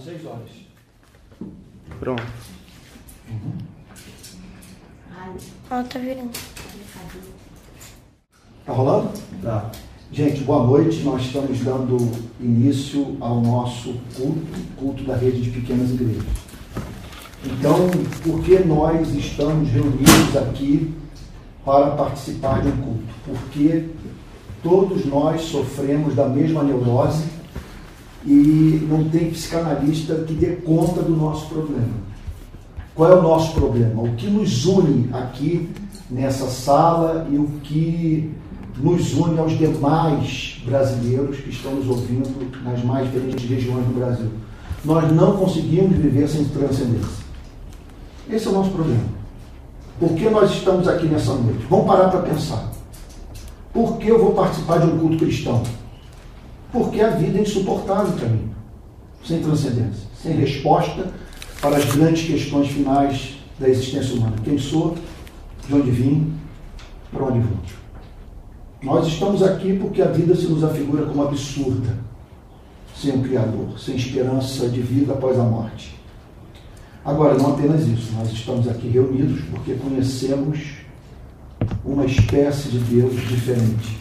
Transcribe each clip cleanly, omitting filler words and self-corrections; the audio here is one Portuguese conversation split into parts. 6 horas. Pronto. Ó, tá virando. Tá rolando? Tá. Gente, boa noite. Nós estamos dando início ao nosso culto da rede de pequenas igrejas. Então, por que nós estamos reunidos aqui para participar de um culto? Porque todos nós sofremos da mesma neurose e não tem psicanalista que dê conta do nosso problema. Qual é o nosso problema? O que nos une aqui nessa sala e o que nos une aos demais brasileiros que estão nos ouvindo nas mais diferentes regiões do Brasil. Nós não conseguimos viver sem transcendência. Esse é o nosso problema. Por que nós estamos aqui nessa noite? Vamos parar para pensar. Por que eu vou participar de um culto cristão? Porque a vida é insuportável para mim. Sem transcendência, sem resposta para as grandes questões finais da existência humana. Quem sou? De onde vim? Para onde vou? Nós estamos aqui porque a vida se nos afigura como absurda, sem um Criador, sem esperança de vida após a morte. Agora, não apenas isso, nós estamos aqui reunidos porque conhecemos uma espécie de Deus diferente.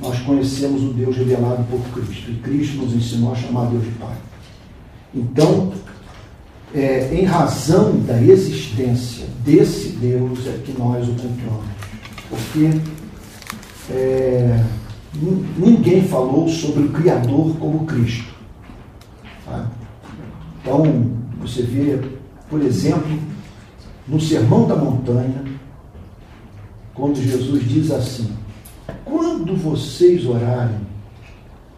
Nós conhecemos o Deus revelado por Cristo, e Cristo nos ensinou a chamar Deus de Pai. Então, em razão da existência desse Deus é que nós o cultuamos. Porque ninguém falou sobre o Criador como Cristo. Tá? Então, você vê, por exemplo, no Sermão da Montanha, quando Jesus diz assim: quando vocês orarem,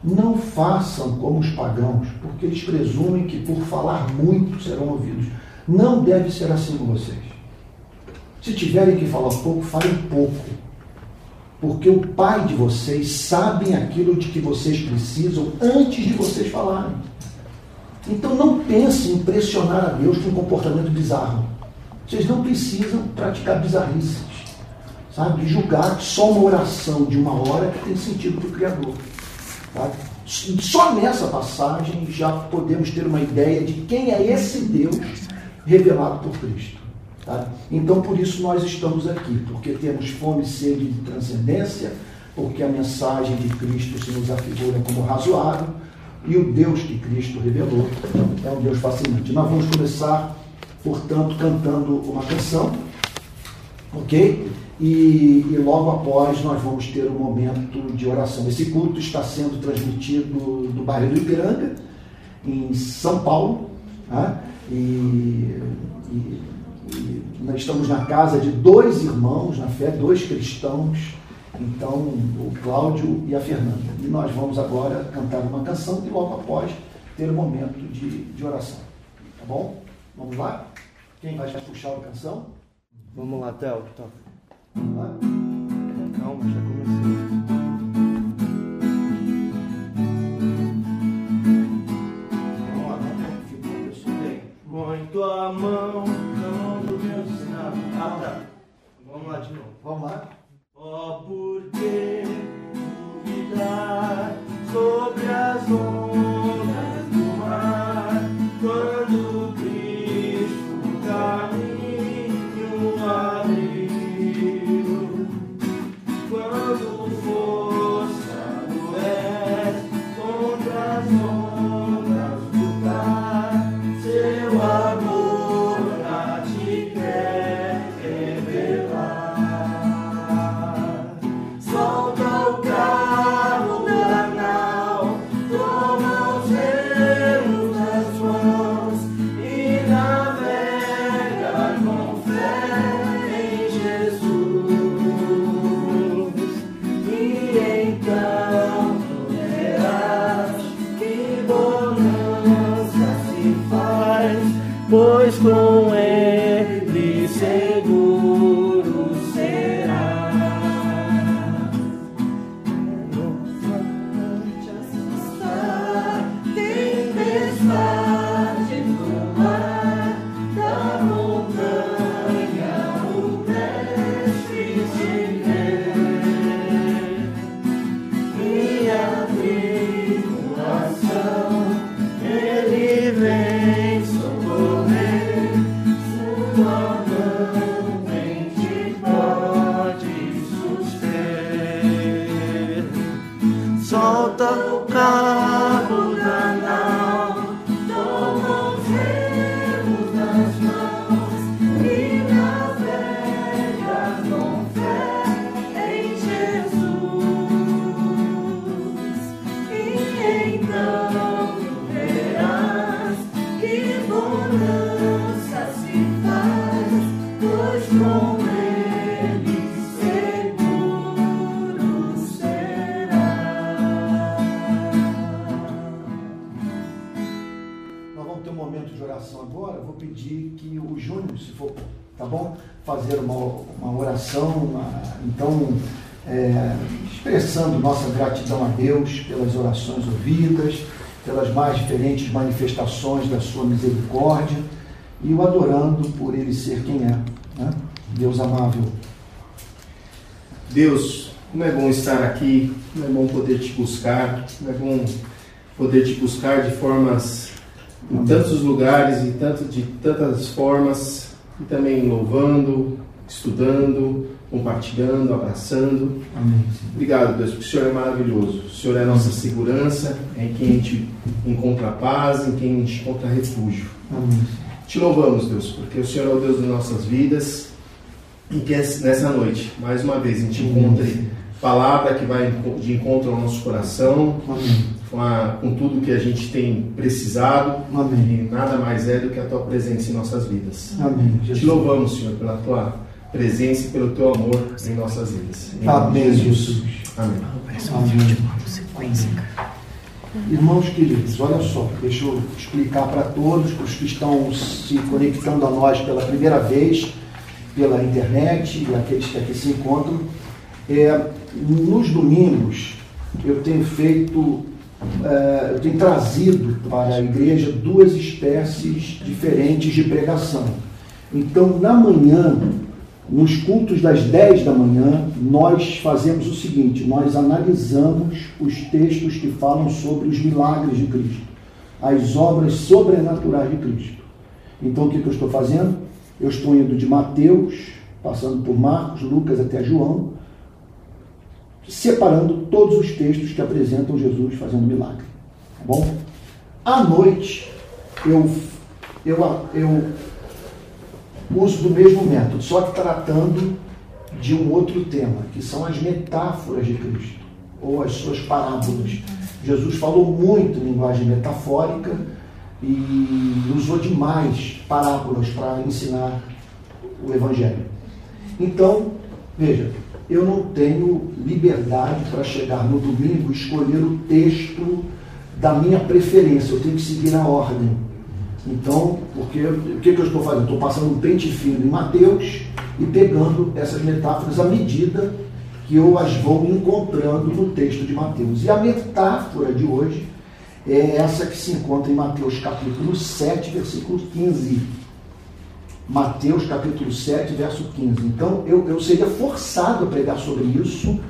não façam como os pagãos, porque eles presumem que por falar muito serão ouvidos. Não deve ser assim com vocês. Se tiverem que falar pouco, falem pouco. Porque o Pai de vocês sabe aquilo de que vocês precisam antes de vocês falarem. Então não pensem em pressionar a Deus com um comportamento bizarro. Vocês não precisam praticar bizarrices. Sabe? Julgar que só uma oração de uma hora tem sentido para o Criador. Tá? Só nessa passagem já podemos ter uma ideia de quem é esse Deus revelado por Cristo. Tá? Então, por isso nós estamos aqui, porque temos fome e sede de transcendência, porque a mensagem de Cristo se nos afigura como razoável, e o Deus que Cristo revelou é um Deus fascinante. Nós vamos começar, portanto, cantando uma canção, ok? E logo após nós vamos ter um momento de oração. Esse culto está sendo transmitido do bairro do Ipiranga, em São Paulo, tá? E nós estamos na casa de 2 irmãos, na fé, 2 cristãos, então o Cláudio e a Fernanda. E nós vamos agora cantar uma canção e logo após ter um momento de oração. Tá bom? Vamos lá? Quem vai puxar a canção? Vamos lá, Theo. Vamos lá? Calma, já começou. Vamos lá, né? Ficou uma pessoa bem. Muito a mão. Vamos lá de novo. Vamos lá. Ó, por que duvidar sobre as ondas do mar, quando Cristo o caminho abriu? Quando força doer contra as ondas do mar, seu amor a ti quer. Pois com ele seguro será. Não te assustar, tempestade do mar, da montanha o mestre te vê. Minha tribulação momento de oração agora, eu vou pedir que o Júnior, se for, tá bom? Fazer uma oração, então, expressando nossa gratidão a Deus pelas orações ouvidas, pelas mais diferentes manifestações da sua misericórdia, e o adorando por ele ser quem é, né? Deus amável. Deus, como é bom estar aqui, como é bom poder te buscar, como é bom poder te buscar de formas, em tantos lugares, de tantas formas, e também louvando, estudando, compartilhando, abraçando. Amém. Obrigado, Deus, porque o Senhor é maravilhoso. O Senhor é a nossa segurança, é em quem a gente encontra paz, em quem a gente encontra refúgio. Amém. Te louvamos, Deus, porque o Senhor é o Deus das nossas vidas, e que nessa noite, mais uma vez, a gente encontre palavra que vai de encontro ao nosso coração. Amém. Com tudo que a gente tem precisado. Amém. E nada mais é do que a Tua presença em nossas vidas. Amém. Te louvamos, Senhor, pela Tua presença e pelo Teu amor em nossas vidas. Amém, Jesus. Amém. Amém. Irmãos queridos, olha só, deixa eu explicar para todos, para os que estão se conectando a nós pela primeira vez, pela internet, e aqueles que aqui se encontram. Nos domingos, eu tenho trazido para a igreja duas espécies diferentes de pregação. Então, na manhã, nos cultos das 10 da manhã, nós fazemos o seguinte: nós analisamos os textos que falam sobre os milagres de Cristo, as obras sobrenaturais de Cristo. Então, o que eu estou fazendo? Eu estou indo de Mateus, passando por Marcos, Lucas até João, separando todos os textos que apresentam Jesus fazendo milagre, tá bom? À noite, eu uso do mesmo método, só que tratando de um outro tema, que são as metáforas de Cristo, ou as suas parábolas. Jesus falou muito em linguagem metafórica e usou demais parábolas para ensinar o Evangelho. Então, veja, eu não tenho liberdade para chegar no domingo e escolher o texto da minha preferência. Eu tenho que seguir a ordem. Então, porque o que eu estou fazendo? Estou passando um pente fino em Mateus e pegando essas metáforas à medida que eu as vou encontrando no texto de Mateus. E a metáfora de hoje é essa que se encontra em Mateus capítulo 7, versículo 15. Mateus capítulo 7, verso 15. Então, eu seria forçado a pregar sobre isso,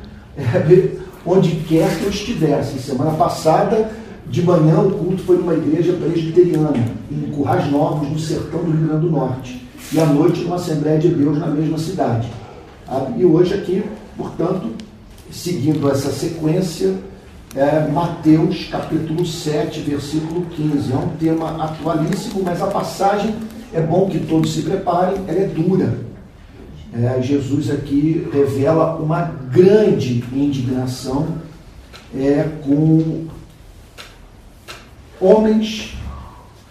onde quer que eu estivesse. Semana passada, de manhã, o culto foi numa igreja presbiteriana, em Currais Novos, no sertão do Rio Grande do Norte. E à noite, numa Assembleia de Deus, na mesma cidade. E hoje aqui, portanto, seguindo essa sequência, Mateus capítulo 7, versículo 15. É um tema atualíssimo, mas a passagem... é bom que todos se preparem, ela é dura. Jesus aqui revela uma grande indignação com homens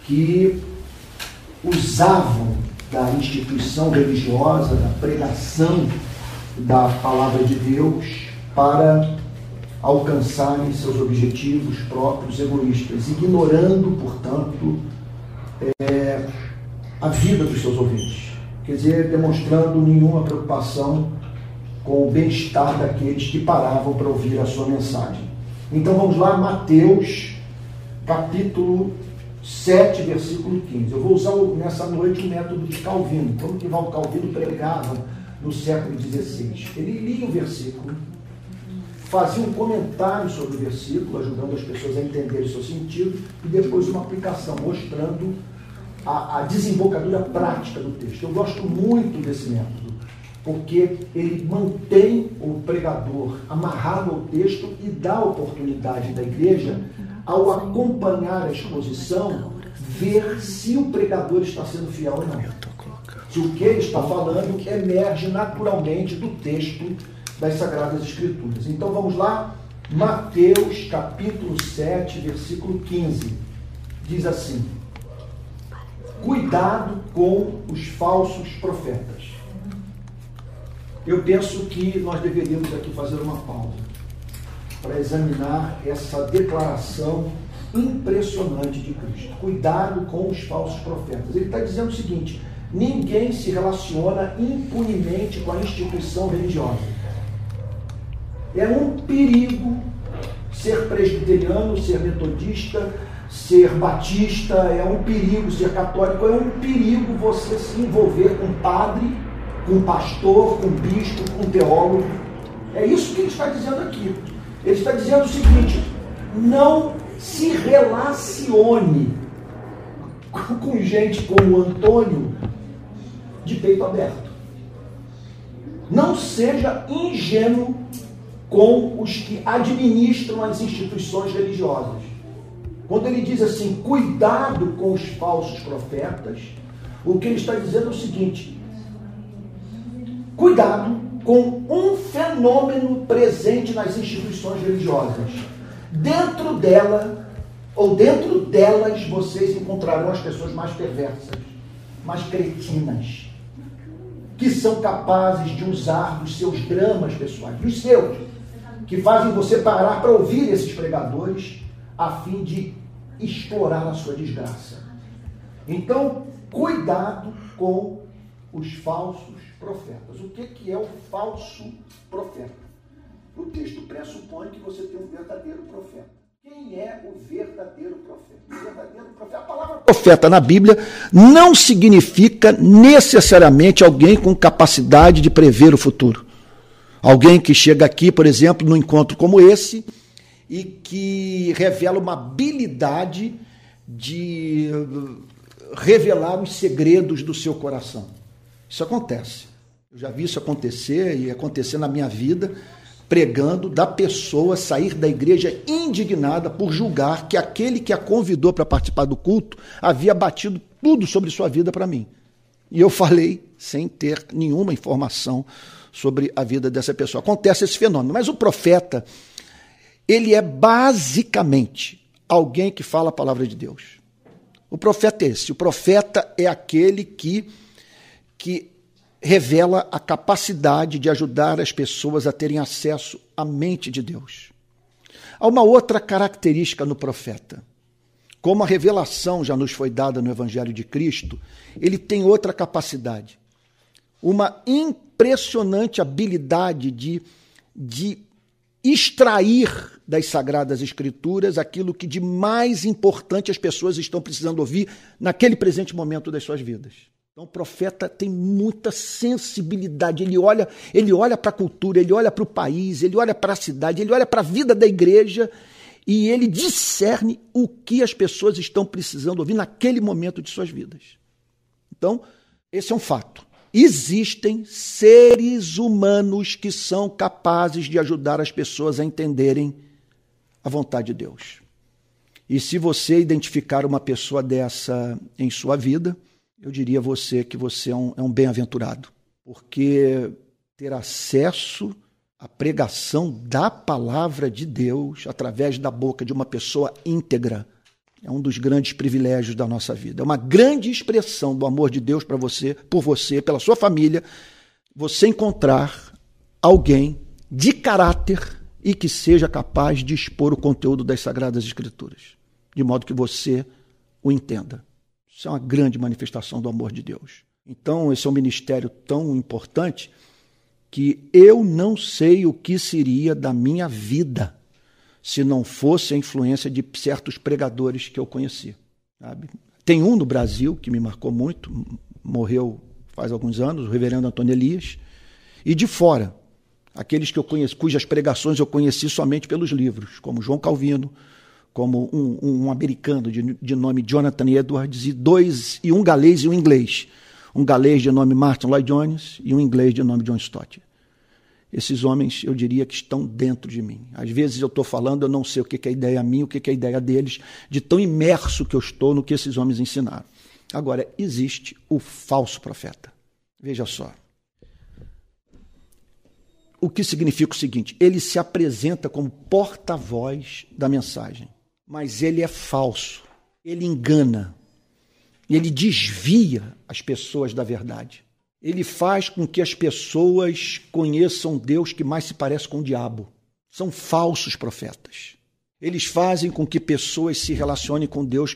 que usavam da instituição religiosa, da pregação da palavra de Deus para alcançarem seus objetivos próprios, egoístas, ignorando, portanto, a vida dos seus ouvintes, quer dizer, demonstrando nenhuma preocupação com o bem-estar daqueles que paravam para ouvir a sua mensagem. Então vamos lá, Mateus, capítulo 7, versículo 15. Eu vou usar nessa noite o método de Calvino, como que João Calvino pregava no século XVI. Ele lia o versículo, fazia um comentário sobre o versículo, ajudando as pessoas a entenderem o seu sentido, e depois uma aplicação, mostrando a desembocadura prática do texto. Eu gosto muito desse método, porque ele mantém o pregador amarrado ao texto e dá a oportunidade da igreja, ao acompanhar a exposição, ver se o pregador está sendo fiel ou não. Se o que ele está falando emerge naturalmente do texto das Sagradas Escrituras. Então vamos lá, Mateus capítulo 7, versículo 15, diz assim: cuidado com os falsos profetas. Eu penso que nós deveríamos aqui fazer uma pausa para examinar essa declaração impressionante de Cristo. Cuidado com os falsos profetas. Ele está dizendo o seguinte: ninguém se relaciona impunemente com a instituição religiosa. É um perigo ser presbiteriano, ser metodista, ser batista, é um perigo ser católico, é um perigo você se envolver com padre, com pastor, com bispo, com teólogo. É isso que ele está dizendo aqui. Ele está dizendo o seguinte: não se relacione com gente como o Antônio de peito aberto. Não seja ingênuo com os que administram as instituições religiosas. Quando ele diz assim, cuidado com os falsos profetas, o que ele está dizendo é o seguinte: cuidado com um fenômeno presente nas instituições religiosas. Dentro dela, ou dentro delas, vocês encontrarão as pessoas mais perversas, mais cretinas, que são capazes de usar os seus dramas pessoais, os seus, que fazem você parar para ouvir esses pregadores, a fim de explorar a sua desgraça. Então, cuidado com os falsos profetas. O que é o falso profeta? O texto pressupõe que você tem um verdadeiro profeta. Quem é o verdadeiro profeta? O verdadeiro profeta, a palavra profeta na Bíblia não significa necessariamente alguém com capacidade de prever o futuro. Alguém que chega aqui, por exemplo, num encontro como esse, e que revela uma habilidade de revelar os segredos do seu coração. Isso acontece. Eu já vi isso acontecer e acontecer na minha vida, pregando, da pessoa sair da igreja indignada por julgar que aquele que a convidou para participar do culto havia batido tudo sobre sua vida para mim. E eu falei sem ter nenhuma informação sobre a vida dessa pessoa. Acontece esse fenômeno. Mas o profeta, ele é basicamente alguém que fala a palavra de Deus. O profeta é esse. O profeta é aquele que revela a capacidade de ajudar as pessoas a terem acesso à mente de Deus. Há uma outra característica no profeta. Como a revelação já nos foi dada no Evangelho de Cristo, ele tem outra capacidade. Uma impressionante habilidade de extrair das Sagradas Escrituras aquilo que de mais importante as pessoas estão precisando ouvir naquele presente momento das suas vidas. Então o profeta tem muita sensibilidade, ele olha para a cultura, ele olha para o país, ele olha para a cidade, ele olha para a vida da igreja e ele discerne o que as pessoas estão precisando ouvir naquele momento de suas vidas. Então, esse é um fato. Existem seres humanos que são capazes de ajudar as pessoas a entenderem a vontade de Deus. E se você identificar uma pessoa dessa em sua vida, eu diria a você que você é um bem-aventurado, porque ter acesso à pregação da palavra de Deus através da boca de uma pessoa íntegra é um dos grandes privilégios da nossa vida. É uma grande expressão do amor de Deus para você, por você, pela sua família, você encontrar alguém de caráter e que seja capaz de expor o conteúdo das Sagradas Escrituras, de modo que você o entenda. Isso é uma grande manifestação do amor de Deus. Então, esse é um ministério tão importante que eu não sei o que seria da minha vida se não fosse a influência de certos pregadores que eu conheci, sabe? Tem um no Brasil que me marcou muito, morreu faz alguns anos, o reverendo Antônio Elias, e de fora, aqueles que eu conheço, cujas pregações eu conheci somente pelos livros, como João Calvino, como um americano de nome Jonathan Edwards, e um galês e um inglês. Um galês de nome Martin Lloyd-Jones e um inglês de nome John Stott. Esses homens, eu diria que estão dentro de mim. Às vezes eu estou falando, eu não sei o que é ideia minha, o que é ideia deles, de tão imerso que eu estou no que esses homens ensinaram. Agora, existe o falso profeta. Veja só. O que significa o seguinte: ele se apresenta como porta-voz da mensagem, mas ele é falso, ele engana, ele desvia as pessoas da verdade. Ele faz com que as pessoas conheçam Deus que mais se parece com o diabo. São falsos profetas. Eles fazem com que pessoas se relacionem com Deus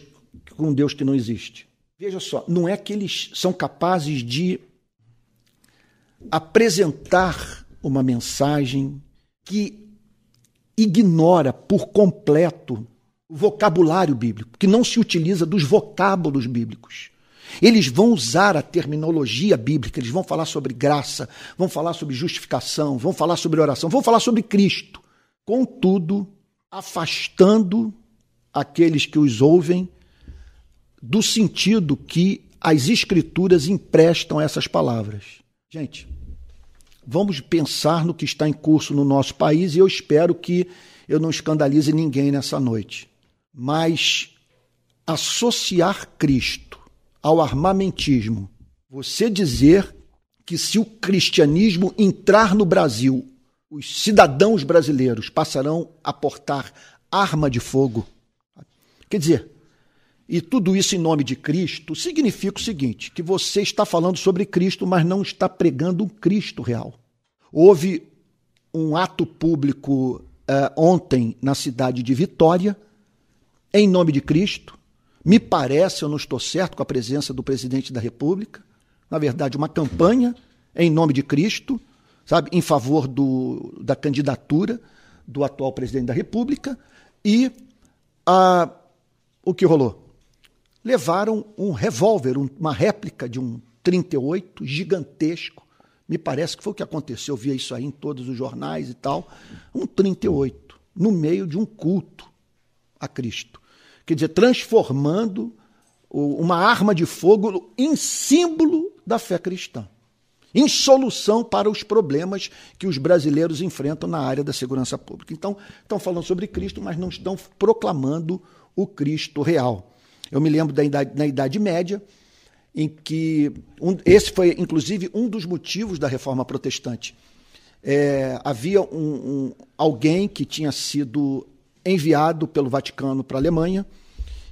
que não existe. Veja só, não é que eles são capazes de apresentar uma mensagem que ignora por completo o vocabulário bíblico, que não se utiliza dos vocábulos bíblicos. Eles vão usar a terminologia bíblica, eles vão falar sobre graça, vão falar sobre justificação, vão falar sobre oração, vão falar sobre Cristo. Contudo, afastando aqueles que os ouvem do sentido que as Escrituras emprestam a essas palavras. Gente, vamos pensar no que está em curso no nosso país e eu espero que eu não escandalize ninguém nessa noite. Mas associar Cristo ao armamentismo, você dizer que se o cristianismo entrar no Brasil, os cidadãos brasileiros passarão a portar arma de fogo. Quer dizer, e tudo isso em nome de Cristo, significa o seguinte, que você está falando sobre Cristo, mas não está pregando um Cristo real. Houve um ato público ontem na cidade de Vitória, em nome de Cristo. Me parece, eu não estou certo, com a presença do presidente da República. Na verdade, uma campanha em nome de Cristo, sabe, em favor da candidatura do atual presidente da República. E o que rolou? Levaram um revólver, uma réplica de um 38 gigantesco. Me parece que foi o que aconteceu, eu via isso aí em todos os jornais e tal. Um 38, no meio de um culto a Cristo. Quer dizer, transformando uma arma de fogo em símbolo da fé cristã. Em solução para os problemas que os brasileiros enfrentam na área da segurança pública. Então, estão falando sobre Cristo, mas não estão proclamando o Cristo real. Eu me lembro na Idade Média, em que esse foi, inclusive, um dos motivos da Reforma Protestante. Havia alguém que tinha sido enviado pelo Vaticano para a Alemanha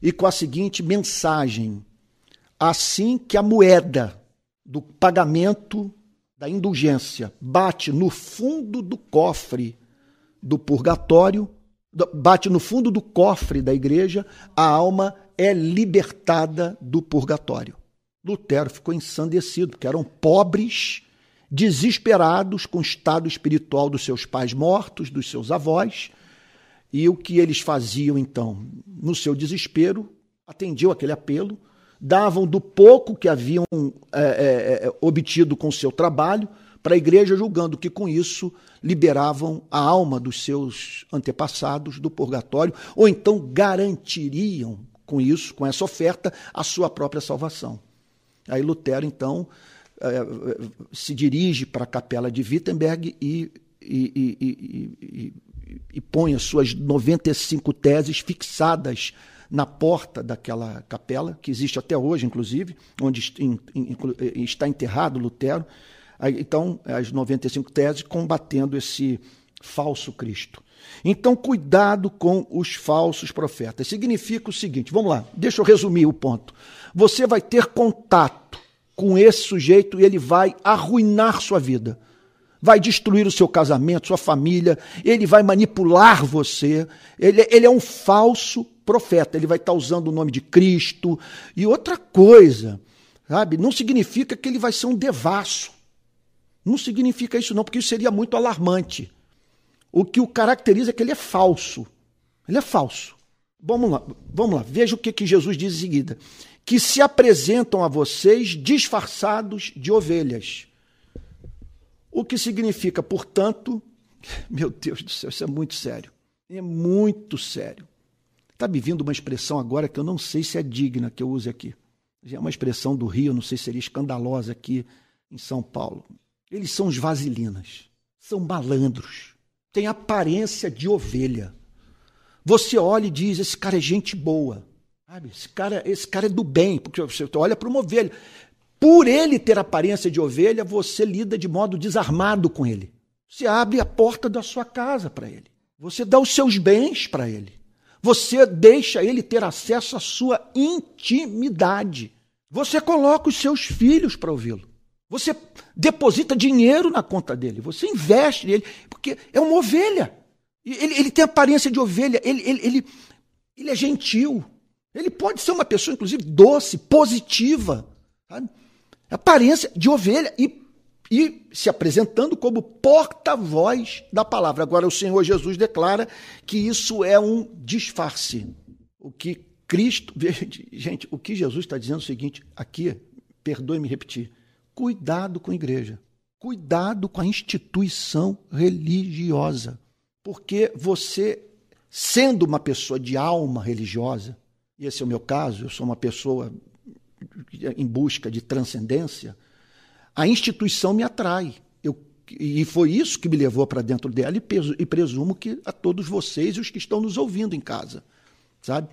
e com a seguinte mensagem: assim que a moeda do pagamento da indulgência bate no fundo do cofre do purgatório, bate no fundo do cofre da igreja, a alma é libertada do purgatório. Lutero ficou ensandecido, porque eram pobres, desesperados com o estado espiritual dos seus pais mortos, dos seus avós, e o que eles faziam, então? No seu desespero, atendiam aquele apelo, davam do pouco que haviam obtido com o seu trabalho para a igreja, julgando que com isso liberavam a alma dos seus antepassados do purgatório, ou então garantiriam com isso, com essa oferta, a sua própria salvação. Aí Lutero, então, se dirige para a capela de Wittenberg e põe as suas 95 teses fixadas na porta daquela capela, que existe até hoje, inclusive, onde está enterrado Lutero. Então, as 95 teses combatendo esse falso Cristo. Então, cuidado com os falsos profetas. Significa o seguinte, vamos lá, deixa eu resumir o ponto. Você vai ter contato com esse sujeito e ele vai arruinar sua vida. Vai destruir o seu casamento, sua família, ele vai manipular você. Ele é um falso profeta, ele vai estar usando o nome de Cristo. E outra coisa, sabe? Não significa que ele vai ser um devasso. Não significa isso não, porque isso seria muito alarmante. O que o caracteriza é que ele é falso. Ele é falso. Vamos lá. Veja o que Jesus diz em seguida. Que se apresentam a vocês disfarçados de ovelhas. O que significa, portanto... Meu Deus do céu, isso é muito sério. É muito sério. Está me vindo uma expressão agora que eu não sei se é digna que eu use aqui. É uma expressão do Rio, não sei se seria escandalosa aqui em São Paulo. Eles são os vasilinas. São malandros. Tem aparência de ovelha. Você olha e diz, esse cara é gente boa. Sabe? Esse cara é do bem, porque você olha para uma ovelha. Por ele ter aparência de ovelha, você lida de modo desarmado com ele. Você abre a porta da sua casa para ele. Você dá os seus bens para ele. Você deixa ele ter acesso à sua intimidade. Você coloca os seus filhos para ouvi-lo. Você deposita dinheiro na conta dele, você investe nele, porque é uma ovelha. Ele tem aparência de ovelha, ele é gentil. Ele pode ser uma pessoa, inclusive, doce, positiva, sabe? Aparência de ovelha e se apresentando como porta-voz da palavra. Agora, o Senhor Jesus declara que isso é um disfarce. O que Cristo... Gente, o que Jesus está dizendo é o seguinte, aqui, perdoe-me repetir, cuidado com a igreja, cuidado com a instituição religiosa, porque você, sendo uma pessoa de alma religiosa, e esse é o meu caso, eu sou uma pessoa em busca de transcendência, a instituição me atrai. E foi isso que me levou para dentro dela e presumo que a todos vocês e os que estão nos ouvindo em casa, sabe?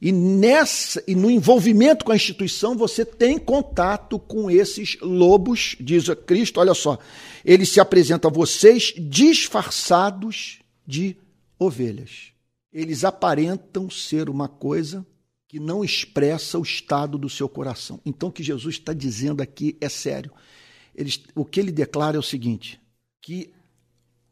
E no envolvimento com a instituição, você tem contato com esses lobos, diz Cristo, olha só, ele se apresenta a vocês disfarçados de ovelhas. Eles aparentam ser uma coisa que não expressa o estado do seu coração. Então, o que Jesus está dizendo aqui é sério. O que ele declara é o seguinte, que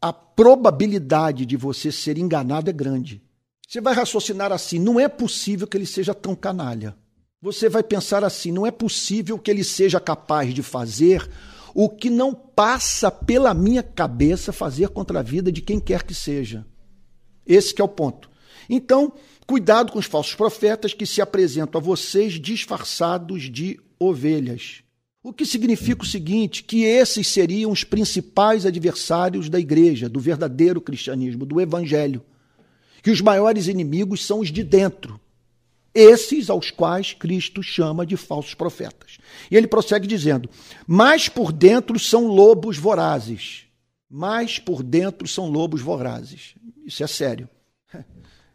a probabilidade de você ser enganado é grande. Você vai raciocinar assim, não é possível que ele seja tão canalha. Você vai pensar assim, não é possível que ele seja capaz de fazer o que não passa pela minha cabeça fazer contra a vida de quem quer que seja. Esse que é o ponto. Então, cuidado com os falsos profetas que se apresentam a vocês disfarçados de ovelhas. O que significa o seguinte, que esses seriam os principais adversários da igreja, do verdadeiro cristianismo, do evangelho. Que os maiores inimigos são os de dentro, esses aos quais Cristo chama de falsos profetas. E ele prossegue dizendo, mas por dentro são lobos vorazes. Isso é sério.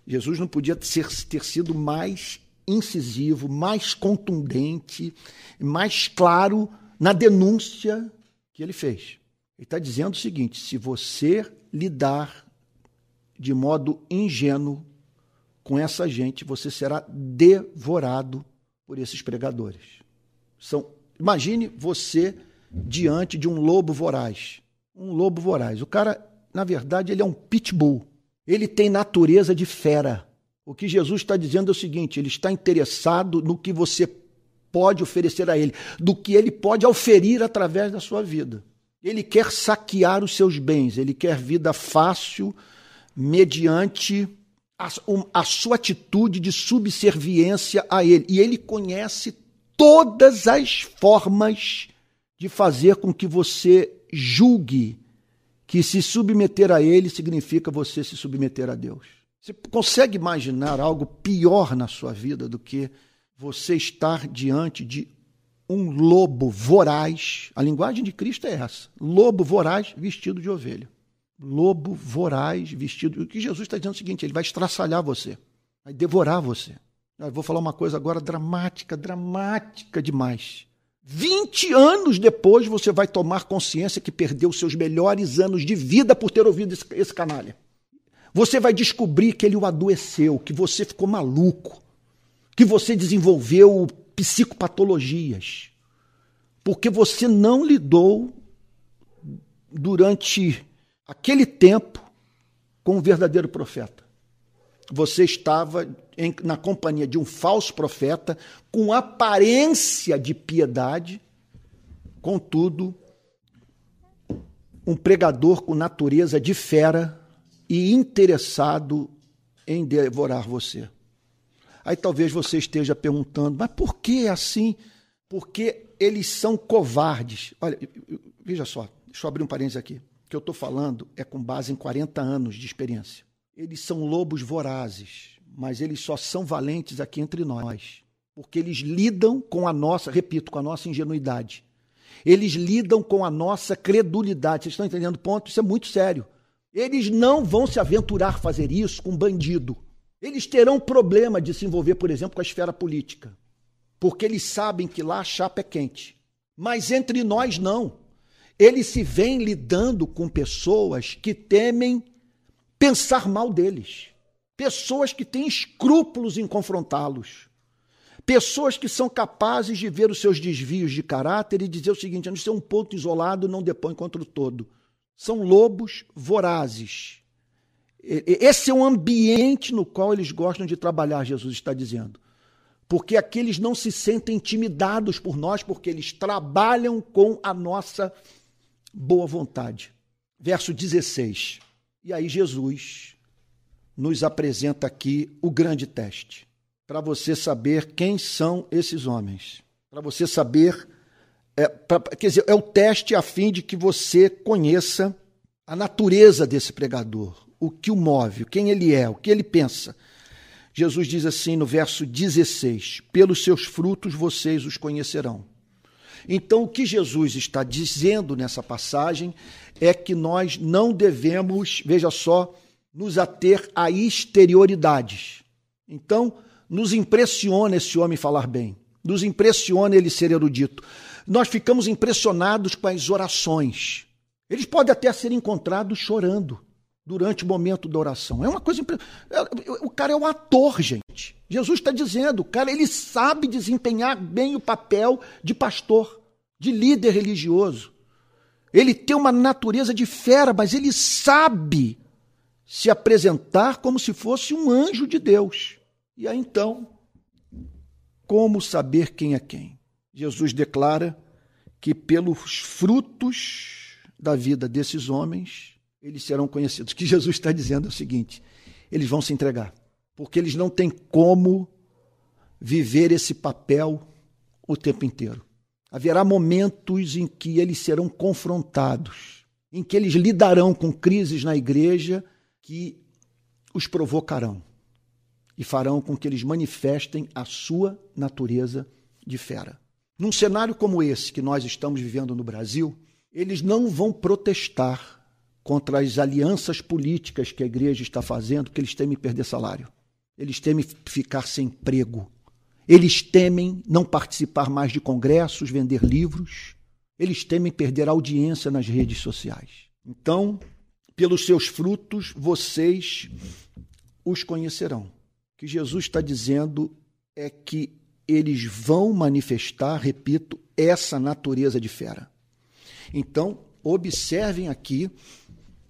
Jesus não podia ter sido mais incisivo, mais contundente, mais claro na denúncia que ele fez. Ele está dizendo o seguinte, se você lidar de modo ingênuo com essa gente, você será devorado por esses pregadores. Imagine você diante de um lobo voraz. Um lobo voraz. O cara, na verdade, ele é um pitbull. Ele tem natureza de fera. O que Jesus está dizendo é o seguinte, ele está interessado no que você pode oferecer a ele, do que ele pode oferir através da sua vida. Ele quer saquear os seus bens, ele quer vida fácil, mediante a sua atitude de subserviência a ele. E ele conhece todas as formas de fazer com que você julgue que se submeter a ele significa você se submeter a Deus. Você consegue imaginar algo pior na sua vida do que você estar diante de um lobo voraz? A linguagem de Cristo é essa, lobo voraz vestido de ovelha. Lobo voraz, vestido... O que Jesus está dizendo é o seguinte, ele vai estraçalhar você, vai devorar você. Eu vou falar uma coisa agora dramática demais. 20 anos depois você vai tomar consciência que perdeu seus melhores anos de vida por ter ouvido esse canalha. Você vai descobrir que ele o adoeceu, que você ficou maluco, que você desenvolveu psicopatologias, porque você não lidou durante... aquele tempo, com um verdadeiro profeta. Você estava na companhia de um falso profeta, com aparência de piedade, contudo, um pregador com natureza de fera e interessado em devorar você. Aí talvez você esteja perguntando, mas por que é assim? Porque eles são covardes. Olha, veja só, deixa eu abrir um parênteses aqui. O que eu estou falando é com base em 40 anos de experiência. Eles são lobos vorazes, mas eles só são valentes aqui entre nós, porque eles lidam com a nossa, repito, com a nossa ingenuidade. Eles lidam com a nossa credulidade. Vocês estão entendendo o ponto? Isso é muito sério. Eles não vão se aventurar a fazer isso com bandido. Eles terão problema de se envolver, por exemplo, com a esfera política, porque eles sabem que lá a chapa é quente. Mas entre nós, não. Eles se veem lidando com pessoas que temem pensar mal deles. Pessoas que têm escrúpulos em confrontá-los. Pessoas que são capazes de ver os seus desvios de caráter e dizer o seguinte, isso é um ponto isolado, não depõe contra o todo. São lobos vorazes. Esse é um ambiente no qual eles gostam de trabalhar, Jesus está dizendo. Porque aqueles não se sentem intimidados por nós, porque eles trabalham com a nossa boa vontade. Verso 16. E aí Jesus nos apresenta aqui o grande teste, para você saber quem são esses homens. Para você saber, é o teste a fim de que você conheça a natureza desse pregador, o que o move, quem ele é, o que ele pensa. Jesus diz assim no verso 16, pelos seus frutos vocês os conhecerão. Então, o que Jesus está dizendo nessa passagem é que nós não devemos, veja só, nos ater a exterioridades. Então, nos impressiona esse homem falar bem, nos impressiona ele ser erudito. Nós ficamos impressionados com as orações. Eles podem até ser encontrados chorando durante o momento da oração. É uma coisa impressionante. O cara é um ator, gente. Jesus está dizendo, o cara, ele sabe desempenhar bem o papel de pastor, de líder religioso. Ele tem uma natureza de fera, mas ele sabe se apresentar como se fosse um anjo de Deus. E aí, então, como saber quem é quem? Jesus declara que pelos frutos da vida desses homens, eles serão conhecidos. O que Jesus está dizendo é o seguinte, eles vão se entregar, porque eles não têm como viver esse papel o tempo inteiro. Haverá momentos em que eles serão confrontados, em que eles lidarão com crises na igreja que os provocarão e farão com que eles manifestem a sua natureza de fera. Num cenário como esse que nós estamos vivendo no Brasil, eles não vão protestar contra as alianças políticas que a igreja está fazendo, porque eles temem perder salário, eles temem ficar sem emprego, eles temem não participar mais de congressos, vender livros, eles temem perder audiência nas redes sociais. Então, pelos seus frutos, vocês os conhecerão. O que Jesus está dizendo é que eles vão manifestar, repito, essa natureza de fera. Então, observem aqui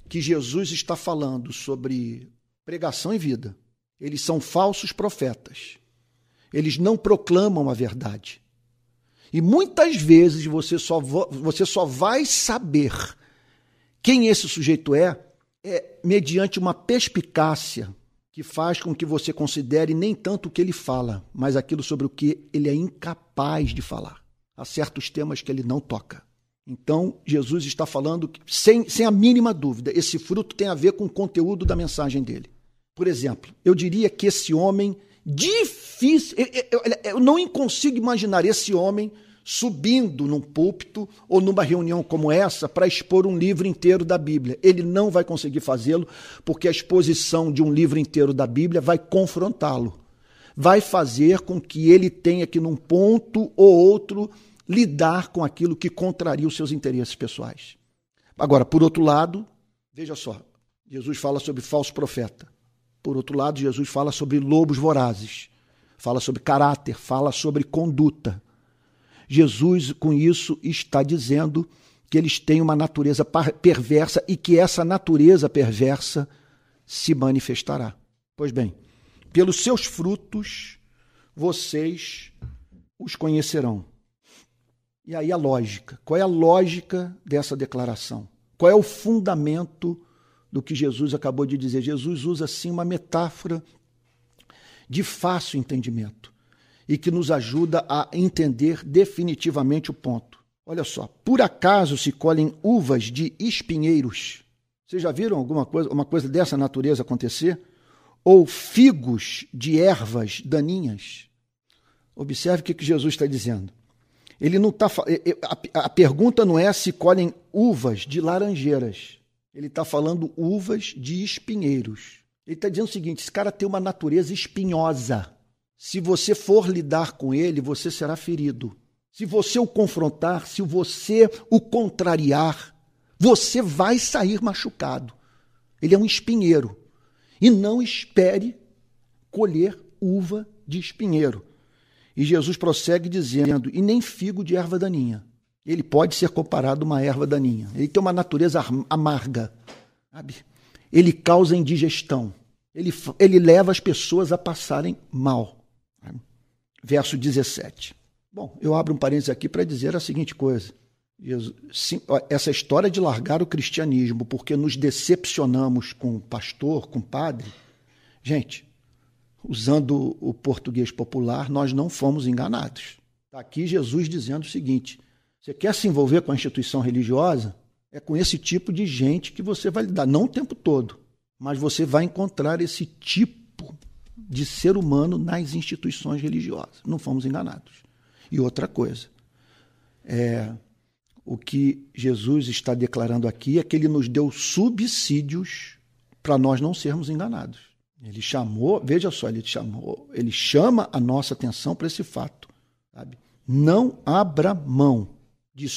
que Jesus está falando sobre pregação e vida. Eles são falsos profetas. Eles não proclamam a verdade. E muitas vezes você só vai saber quem esse sujeito é mediante uma perspicácia que faz com que você considere nem tanto o que ele fala, mas aquilo sobre o que ele é incapaz de falar. Há certos temas que ele não toca. Então, Jesus está falando, sem a mínima dúvida, esse fruto tem a ver com o conteúdo da mensagem dele. Por exemplo, eu diria que esse homem, eu não consigo imaginar esse homem subindo num púlpito ou numa reunião como essa para expor um livro inteiro da Bíblia. Ele não vai conseguir fazê-lo, porque a exposição de um livro inteiro da Bíblia vai confrontá-lo. Vai fazer com que ele tenha que, num ponto ou outro, lidar com aquilo que contraria os seus interesses pessoais. Agora, por outro lado, veja só, Jesus fala sobre falso profeta. Por outro lado, Jesus fala sobre lobos vorazes, fala sobre caráter, fala sobre conduta. Jesus, com isso, está dizendo que eles têm uma natureza perversa e que essa natureza perversa se manifestará. Pois bem, pelos seus frutos vocês os conhecerão. E aí a lógica. Qual é a lógica dessa declaração? Qual é o fundamento do que Jesus acabou de dizer? Jesus usa, sim, uma metáfora de fácil entendimento e que nos ajuda a entender definitivamente o ponto. Olha só, por acaso se colhem uvas de espinheiros? Vocês já viram uma coisa dessa natureza acontecer? Ou figos de ervas daninhas? Observe o que Jesus está dizendo. Ele não tá, a pergunta não é se colhem uvas de laranjeiras. Ele está falando uvas de espinheiros. Ele está dizendo o seguinte, esse cara tem uma natureza espinhosa. Se você for lidar com ele, você será ferido. Se você o confrontar, se você o contrariar, você vai sair machucado. Ele é um espinheiro. E não espere colher uva de espinheiro. E Jesus prossegue dizendo, e nem figo de erva daninha. Ele pode ser comparado a uma erva daninha. Ele tem uma natureza amarga, sabe? ele causa indigestão, ele leva as pessoas a passarem mal. Verso 17. Bom, eu abro um parênteses aqui para dizer a seguinte coisa. Essa história de largar o cristianismo porque nos decepcionamos com o pastor, com o padre, gente, usando o português popular, nós não fomos enganados. Está aqui Jesus dizendo o seguinte: você quer se envolver com a instituição religiosa? É com esse tipo de gente que você vai lidar, não o tempo todo, mas você vai encontrar esse tipo de ser humano nas instituições religiosas. Não fomos enganados. E outra coisa, o que Jesus está declarando aqui é que ele nos deu subsídios para nós não sermos enganados. Ele chamou, veja só, ele chama a nossa atenção para esse fato, sabe? Não abra mão de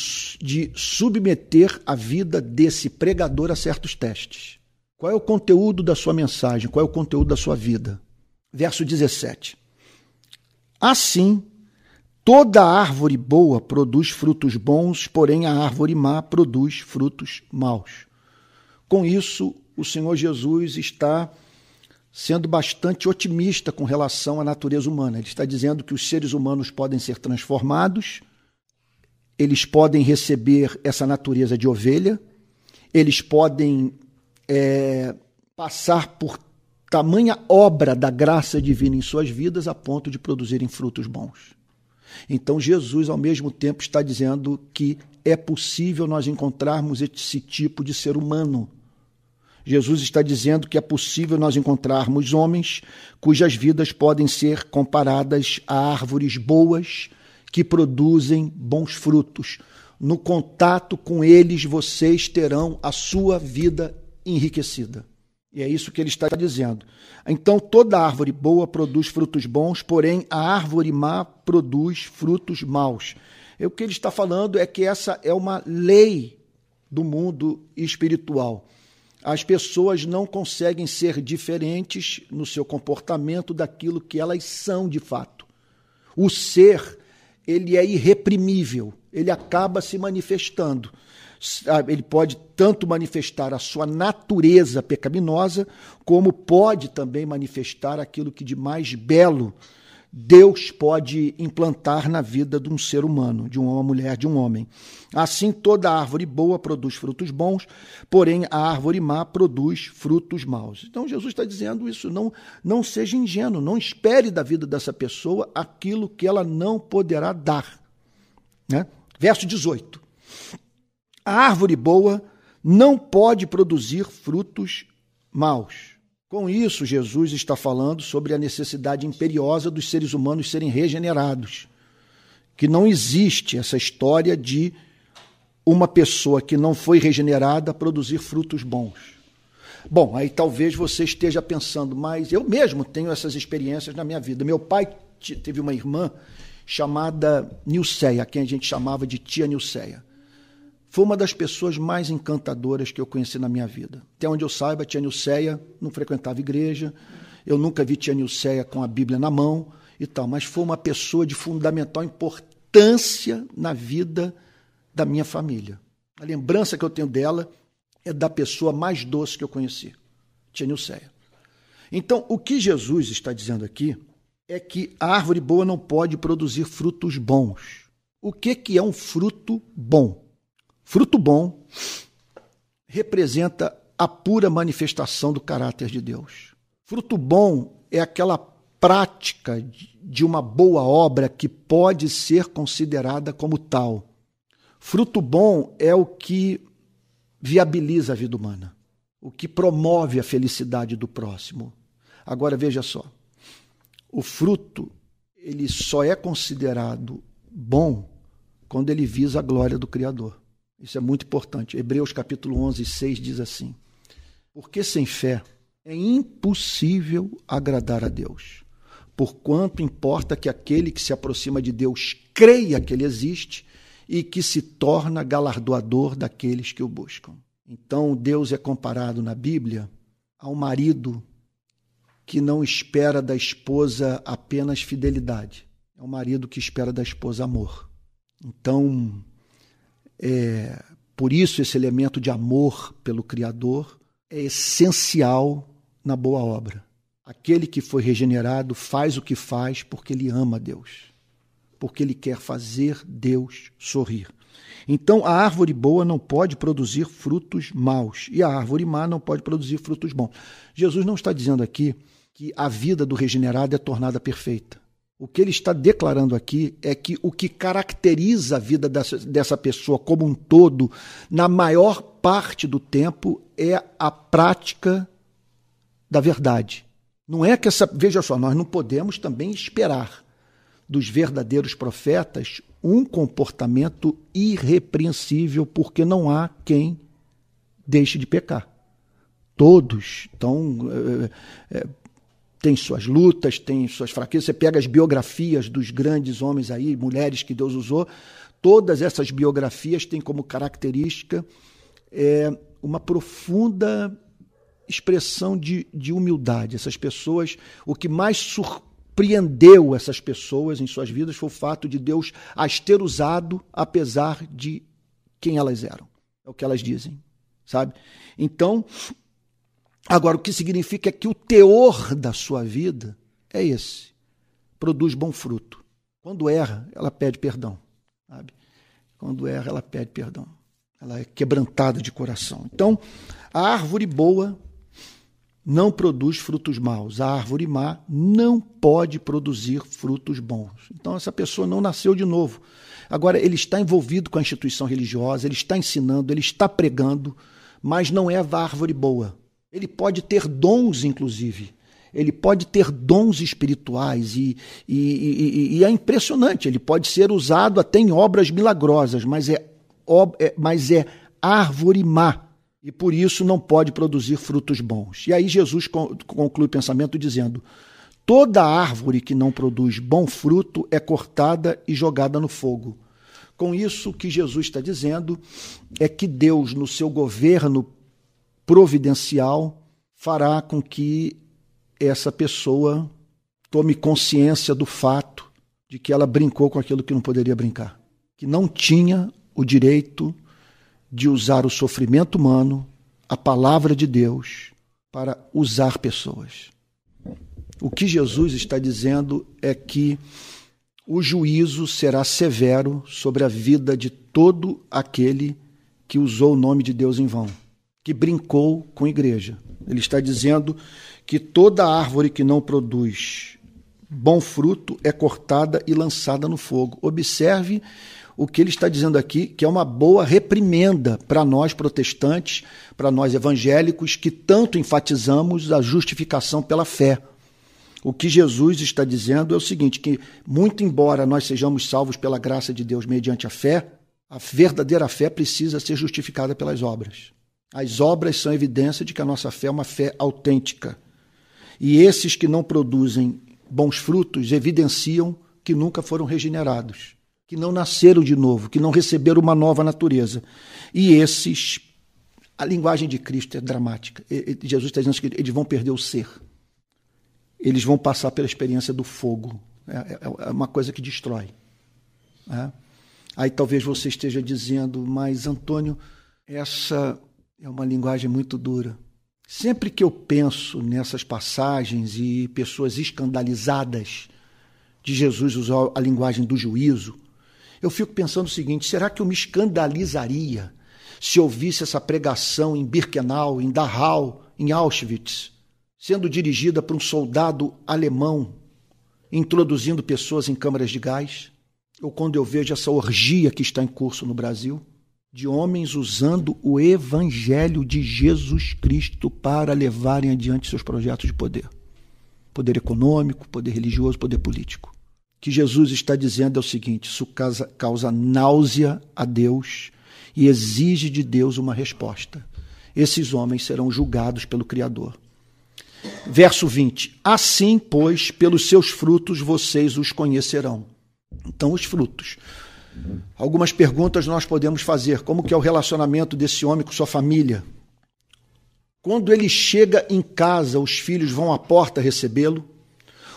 submeter a vida desse pregador a certos testes. Qual é o conteúdo da sua mensagem? Qual é o conteúdo da sua vida? Verso 17. Assim, toda árvore boa produz frutos bons, porém a árvore má produz frutos maus. Com isso, o Senhor Jesus está sendo bastante otimista com relação à natureza humana. Ele está dizendo que os seres humanos podem ser transformados, eles podem receber essa natureza de ovelha, eles podem passar por tamanha obra da graça divina em suas vidas a ponto de produzirem frutos bons. Então Jesus, ao mesmo tempo, está dizendo que é possível nós encontrarmos esse tipo de ser humano. Jesus está dizendo que é possível nós encontrarmos homens cujas vidas podem ser comparadas a árvores boas que produzem bons frutos. No contato com eles, vocês terão a sua vida enriquecida. E é isso que ele está dizendo. Então, toda árvore boa produz frutos bons, porém a árvore má produz frutos maus. E o que ele está falando é que essa é uma lei do mundo espiritual. As pessoas não conseguem ser diferentes no seu comportamento daquilo que elas são de fato. O ser, ele é irreprimível, ele acaba se manifestando. Ele pode tanto manifestar a sua natureza pecaminosa, como pode também manifestar aquilo que de mais belo Deus pode implantar na vida de um ser humano, de uma mulher, de um homem. Assim, toda árvore boa produz frutos bons, porém a árvore má produz frutos maus. Então, Jesus está dizendo isso, não seja ingênuo, não espere da vida dessa pessoa aquilo que ela não poderá dar, né? Verso 18. A árvore boa não pode produzir frutos maus. Com isso, Jesus está falando sobre a necessidade imperiosa dos seres humanos serem regenerados, que não existe essa história de uma pessoa que não foi regenerada produzir frutos bons. Bom, aí talvez você esteja pensando, mas eu mesmo tenho essas experiências na minha vida. Meu pai teve uma irmã chamada Nilceia, quem a gente chamava de tia Nilceia. Foi uma das pessoas mais encantadoras que eu conheci na minha vida. Até onde eu saiba, a tia Nilceia não frequentava igreja, eu nunca vi tia Nilceia com a Bíblia na mão e tal, mas foi uma pessoa de fundamental importância na vida da minha família. A lembrança que eu tenho dela é da pessoa mais doce que eu conheci, tia Nilceia. Então, o que Jesus está dizendo aqui é que a árvore boa não pode produzir frutos bons. O que é um fruto bom? Fruto bom representa a pura manifestação do caráter de Deus. Fruto bom é aquela prática de uma boa obra que pode ser considerada como tal. Fruto bom é o que viabiliza a vida humana, o que promove a felicidade do próximo. Agora veja só, o fruto ele só é considerado bom quando ele visa a glória do Criador. Isso é muito importante. Hebreus capítulo 11:6 diz assim: porque sem fé é impossível agradar a Deus, porquanto importa que aquele que se aproxima de Deus creia que ele existe e que se torna galardoador daqueles que o buscam. Então Deus é comparado na Bíblia ao marido que não espera da esposa apenas fidelidade, é um marido que espera da esposa amor. Então, por isso esse elemento de amor pelo Criador é essencial na boa obra. Aquele que foi regenerado faz o que faz porque ele ama Deus, porque ele quer fazer Deus sorrir. Então, a árvore boa não pode produzir frutos maus e a árvore má não pode produzir frutos bons. Jesus não está dizendo aqui que a vida do regenerado é tornada perfeita. O que ele está declarando aqui é que o que caracteriza a vida dessa pessoa como um todo, na maior parte do tempo, é a prática da verdade. Não é que essa... Veja só, nós não podemos também esperar dos verdadeiros profetas um comportamento irrepreensível, porque não há quem deixe de pecar. Todos estão... Tem suas lutas, tem suas fraquezas. Você pega as biografias dos grandes homens aí, mulheres que Deus usou. Todas essas biografias têm como característica uma profunda expressão de humildade. Essas pessoas, o que mais surpreendeu essas pessoas em suas vidas foi o fato de Deus as ter usado, apesar de quem elas eram. É o que elas dizem, sabe? Então... Agora, o que significa é que o teor da sua vida é esse. Produz bom fruto. Quando erra, ela pede perdão. Sabe? Quando erra, ela pede perdão. Ela é quebrantada de coração. Então, a árvore boa não produz frutos maus. A árvore má não pode produzir frutos bons. Então, essa pessoa não nasceu de novo. Agora, ele está envolvido com a instituição religiosa, ele está ensinando, ele está pregando, mas não é a árvore boa. Ele pode ter dons, inclusive. Ele pode ter dons espirituais e é impressionante. Ele pode ser usado até em obras milagrosas, mas é árvore má e por isso não pode produzir frutos bons. E aí Jesus conclui o pensamento dizendo: toda árvore que não produz bom fruto é cortada e jogada no fogo. Com isso, o que Jesus está dizendo é que Deus, no seu governo providencial, fará com que essa pessoa tome consciência do fato de que ela brincou com aquilo que não poderia brincar, que não tinha o direito de usar o sofrimento humano, a palavra de Deus, para usar pessoas. O que Jesus está dizendo é que o juízo será severo sobre a vida de todo aquele que usou o nome de Deus em vão, que brincou com a igreja. Ele está dizendo que toda árvore que não produz bom fruto é cortada e lançada no fogo. Observe o que ele está dizendo aqui, que é uma boa reprimenda para nós protestantes, para nós evangélicos, que tanto enfatizamos a justificação pela fé. O que Jesus está dizendo é o seguinte, que muito embora nós sejamos salvos pela graça de Deus mediante a fé, a verdadeira fé precisa ser justificada pelas obras. As obras são evidência de que a nossa fé é uma fé autêntica. E esses que não produzem bons frutos evidenciam que nunca foram regenerados, que não nasceram de novo, que não receberam uma nova natureza. E esses, a linguagem de Cristo é dramática. Jesus está dizendo que eles vão perder o ser. Eles vão passar pela experiência do fogo. É uma coisa que destrói. Aí talvez você esteja dizendo, mas Antônio, essa... é uma linguagem muito dura. Sempre que eu penso nessas passagens e pessoas escandalizadas de Jesus usar a linguagem do juízo, eu fico pensando o seguinte, será que eu me escandalizaria se ouvisse essa pregação em Birkenau, em Dachau, em Auschwitz, sendo dirigida por um soldado alemão, introduzindo pessoas em câmaras de gás? Ou quando eu vejo essa orgia que está em curso no Brasil, de homens usando o Evangelho de Jesus Cristo para levarem adiante seus projetos de poder. Poder econômico, poder religioso, poder político. O que Jesus está dizendo é o seguinte, isso causa náusea a Deus e exige de Deus uma resposta. Esses homens serão julgados pelo Criador. Verso 20. Assim, pois, pelos seus frutos vocês os conhecerão. Então, os frutos... Algumas perguntas nós podemos fazer. Como que é o relacionamento desse homem com sua família? Quando ele chega em casa, os filhos vão à porta recebê-lo?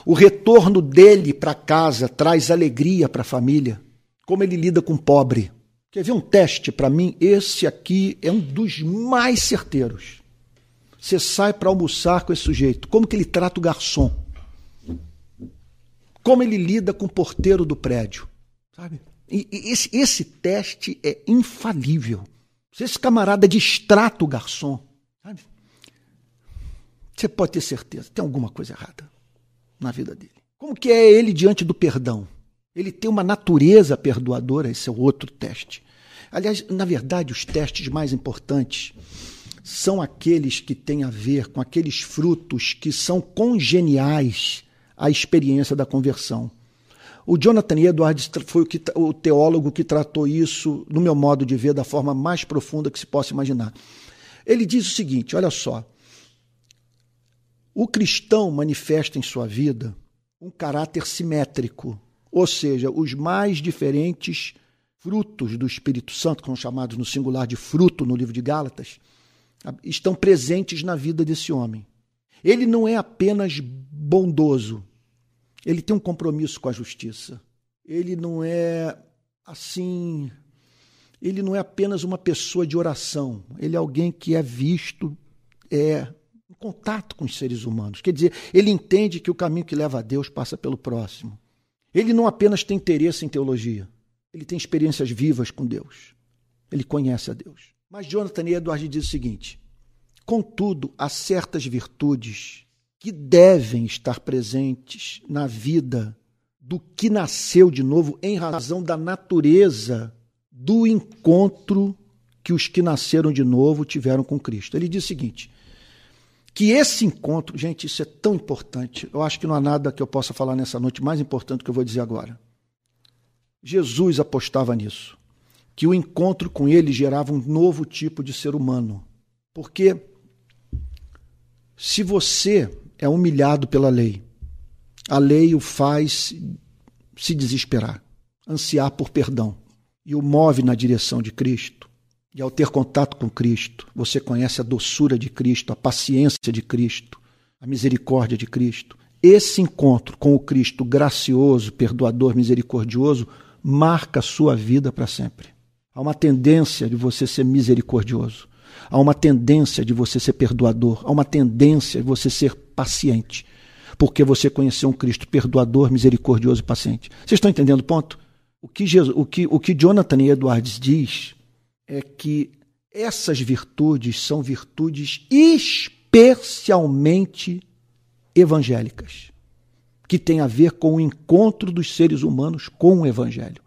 O retorno dele para casa traz alegria para a família? Como ele lida com o pobre? Quer ver um teste para mim? Esse aqui é um dos mais certeiros. Você sai para almoçar com esse sujeito. Como que ele trata o garçom? Como ele lida com o porteiro do prédio? Sabe? E esse teste é infalível. Se esse camarada distrata o garçom, sabe? Você pode ter certeza, tem alguma coisa errada na vida dele. Como que é ele diante do perdão? Ele tem uma natureza perdoadora, esse é o outro teste. Aliás, na verdade, os testes mais importantes são aqueles que têm a ver com aqueles frutos que são congeniais à experiência da conversão. O Jonathan Edwards foi o teólogo que tratou isso, no meu modo de ver, da forma mais profunda que se possa imaginar. Ele diz o seguinte, olha só, o cristão manifesta em sua vida um caráter simétrico, ou seja, os mais diferentes frutos do Espírito Santo, que são chamados no singular de fruto no livro de Gálatas, estão presentes na vida desse homem. Ele não é apenas bondoso, ele tem um compromisso com a justiça. Ele não é assim, ele não é apenas uma pessoa de oração, ele é alguém que é visto, em contato com os seres humanos. Quer dizer, ele entende que o caminho que leva a Deus passa pelo próximo. Ele não apenas tem interesse em teologia, ele tem experiências vivas com Deus. Ele conhece a Deus. Mas Jonathan Edwards diz o seguinte, contudo, há certas virtudes que devem estar presentes na vida do que nasceu de novo em razão da natureza do encontro que os que nasceram de novo tiveram com Cristo. Ele diz o seguinte, que esse encontro, gente, isso é tão importante, eu acho que não há nada que eu possa falar nessa noite mais importante do que eu vou dizer agora. Jesus apostava nisso, que o encontro com ele gerava um novo tipo de ser humano, porque se você é humilhado pela lei. A lei o faz se desesperar, ansiar por perdão e o move na direção de Cristo. E ao ter contato com Cristo, você conhece a doçura de Cristo, a paciência de Cristo, a misericórdia de Cristo. Esse encontro com o Cristo gracioso, perdoador, misericordioso, marca a sua vida para sempre. Há uma tendência de você ser misericordioso. Há uma tendência de você ser perdoador, há uma tendência de você ser paciente, porque você conheceu um Cristo perdoador, misericordioso e paciente. Vocês estão entendendo o ponto? O que Jonathan Edwards diz é que essas virtudes são virtudes especialmente evangélicas, que têm a ver com o encontro dos seres humanos com o Evangelho.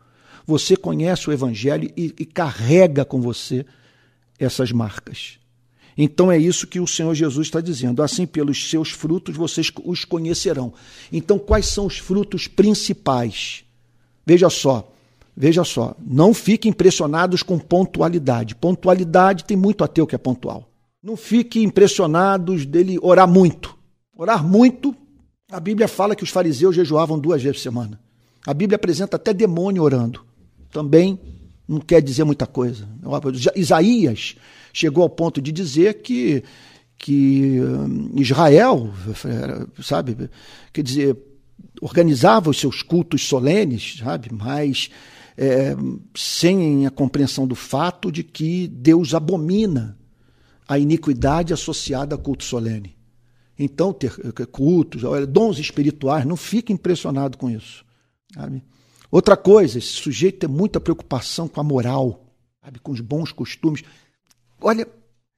Você conhece o Evangelho e carrega com você essas marcas. Então é isso que o Senhor Jesus está dizendo. Assim, pelos seus frutos, vocês os conhecerão. Então, quais são os frutos principais? Veja só. Não fiquem impressionados com pontualidade. Pontualidade, tem muito ateu que é pontual. Não fiquem impressionados dele orar muito. Orar muito, a Bíblia fala que os fariseus jejuavam 2 vezes por semana. A Bíblia apresenta até demônio orando. Também não quer dizer muita coisa. Isaías chegou ao ponto de dizer que Israel, sabe, quer dizer, organizava os seus cultos solenes, sabe, mas sem a compreensão do fato de que Deus abomina a iniquidade associada a culto solene. Então, ter cultos, dons espirituais, não fique impressionado com isso, sabe? Outra coisa, esse sujeito tem muita preocupação com a moral, sabe, com os bons costumes. Olha,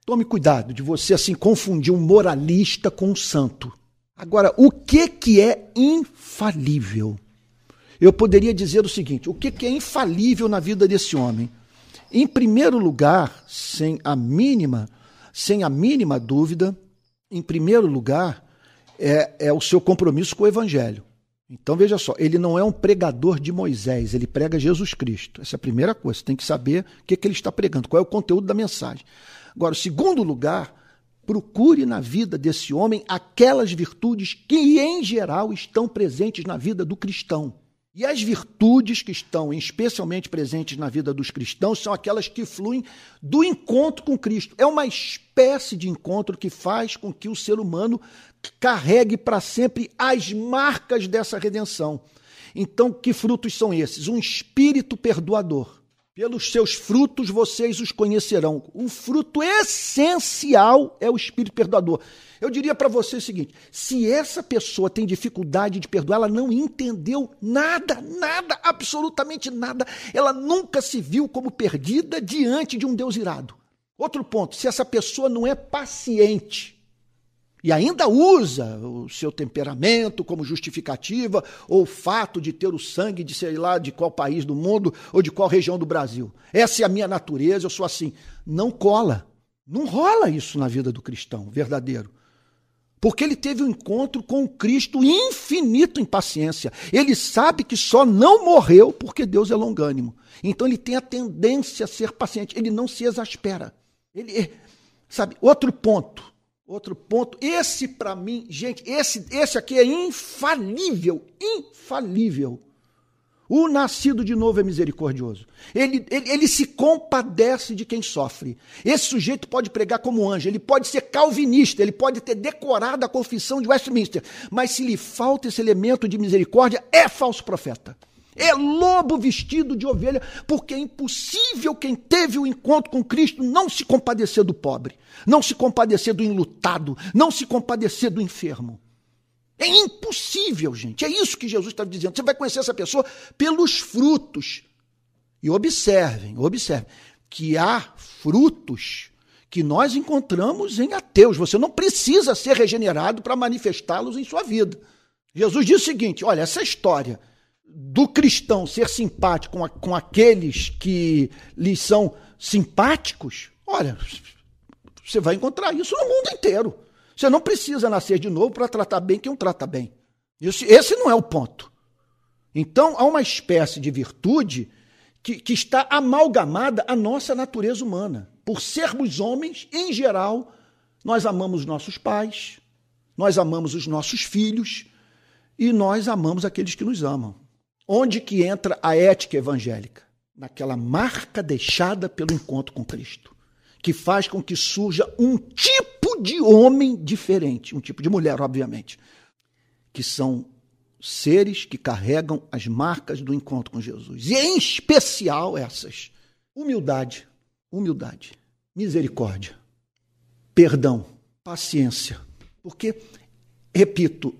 tome cuidado de você assim confundir um moralista com um santo. Agora, o que é infalível? Eu poderia dizer o seguinte, o que é infalível na vida desse homem? Em primeiro lugar, sem a mínima dúvida, em primeiro lugar, é o seu compromisso com o Evangelho. Então, veja só, ele não é um pregador de Moisés, ele prega Jesus Cristo. Essa é a primeira coisa, você tem que saber o que ele está pregando, qual é o conteúdo da mensagem. Agora, em segundo lugar, procure na vida desse homem aquelas virtudes que, em geral, estão presentes na vida do cristão. E as virtudes que estão especialmente presentes na vida dos cristãos são aquelas que fluem do encontro com Cristo. É uma espécie de encontro que faz com que o ser humano carregue para sempre as marcas dessa redenção. Então, que frutos são esses? Um espírito perdoador. Pelos seus frutos vocês os conhecerão. O fruto essencial é o Espírito Perdoador. Eu diria para você o seguinte, se essa pessoa tem dificuldade de perdoar, ela não entendeu nada, nada, absolutamente nada. Ela nunca se viu como perdida diante de um Deus irado. Outro ponto, se essa pessoa não é paciente e ainda usa o seu temperamento como justificativa, ou o fato de ter o sangue de sei lá de qual país do mundo ou de qual região do Brasil. Essa é a minha natureza, eu sou assim. Não cola, não rola isso na vida do cristão verdadeiro. Porque ele teve um encontro com o Cristo infinito em paciência. Ele sabe que só não morreu porque Deus é longânimo. Então ele tem a tendência a ser paciente, ele não se exaspera. Ele, sabe, outro ponto, esse para mim, gente, esse aqui é infalível, infalível. O nascido de novo é misericordioso. Ele se compadece de quem sofre. Esse sujeito pode pregar como anjo, ele pode ser calvinista, ele pode ter decorado a confissão de Westminster, mas se lhe falta esse elemento de misericórdia, é falso profeta. É lobo vestido de ovelha, porque é impossível quem teve o encontro com Cristo não se compadecer do pobre, não se compadecer do enlutado, não se compadecer do enfermo. É impossível, gente. É isso que Jesus está dizendo. Você vai conhecer essa pessoa pelos frutos. E observem, que há frutos que nós encontramos em ateus. Você não precisa ser regenerado para manifestá-los em sua vida. Jesus diz o seguinte, olha, essa história do cristão ser simpático com aqueles que lhe são simpáticos, olha, você vai encontrar isso no mundo inteiro. Você não precisa nascer de novo para tratar bem quem o trata bem. Esse não é o ponto. Então, há uma espécie de virtude que está amalgamada à nossa natureza humana. Por sermos homens, em geral, nós amamos os nossos pais, nós amamos os nossos filhos e nós amamos aqueles que nos amam. Onde que entra a ética evangélica? Naquela marca deixada pelo encontro com Cristo, que faz com que surja um tipo de homem diferente, um tipo de mulher, obviamente, que são seres que carregam as marcas do encontro com Jesus. E em especial essas: humildade, misericórdia, perdão, paciência. Porque, repito,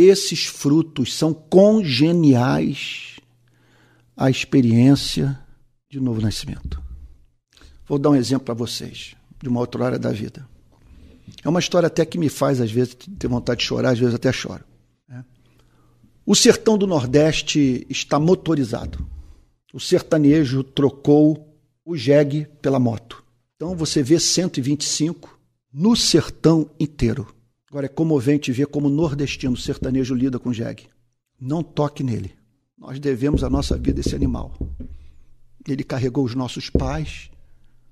esses frutos são congeniais à experiência de novo nascimento. Vou dar um exemplo para vocês, de uma outra área da vida. É uma história até que me faz, às vezes, ter vontade de chorar, às vezes até choro. O sertão do Nordeste está motorizado. O sertanejo trocou o jegue pela moto. Então você vê 125 no sertão inteiro. Agora é comovente ver como o nordestino, o sertanejo, lida com o jegue. Não toque nele. Nós devemos a nossa vida a esse animal. Ele carregou os nossos pais,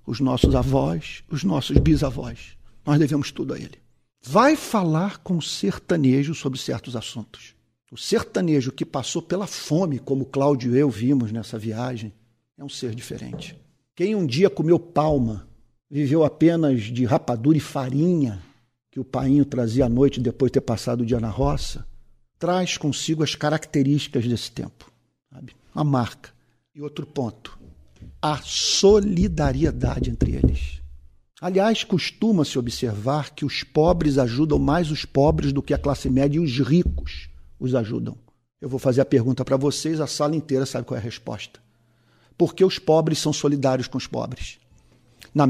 os nossos avós, os nossos bisavós. Nós devemos tudo a ele. Vai falar com o sertanejo sobre certos assuntos. O sertanejo que passou pela fome, como Cláudio e eu vimos nessa viagem, é um ser diferente. Quem um dia comeu palma, viveu apenas de rapadura e farinha, que o painho trazia à noite depois de ter passado o dia na roça, traz consigo as características desse tempo, sabe? A marca. E outro ponto, a solidariedade entre eles. Aliás, costuma-se observar que os pobres ajudam mais os pobres do que a classe média, e os ricos os ajudam. Eu vou fazer a pergunta para vocês, a sala inteira sabe qual é a resposta. Porque os pobres são solidários com os pobres. Nas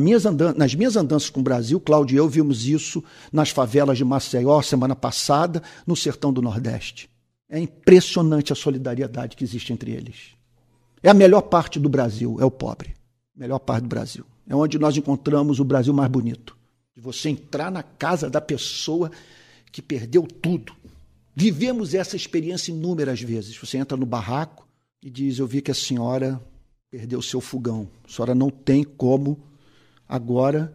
minhas andanças com o Brasil, Cláudio e eu vimos isso nas favelas de Maceió, semana passada, no sertão do Nordeste. É impressionante a solidariedade que existe entre eles. É a melhor parte do Brasil, é o pobre. Melhor parte do Brasil. É onde nós encontramos o Brasil mais bonito. De você entrar na casa da pessoa que perdeu tudo. Vivemos essa experiência inúmeras vezes. Você entra no barraco e diz, eu vi que a senhora perdeu o seu fogão. A senhora não tem como agora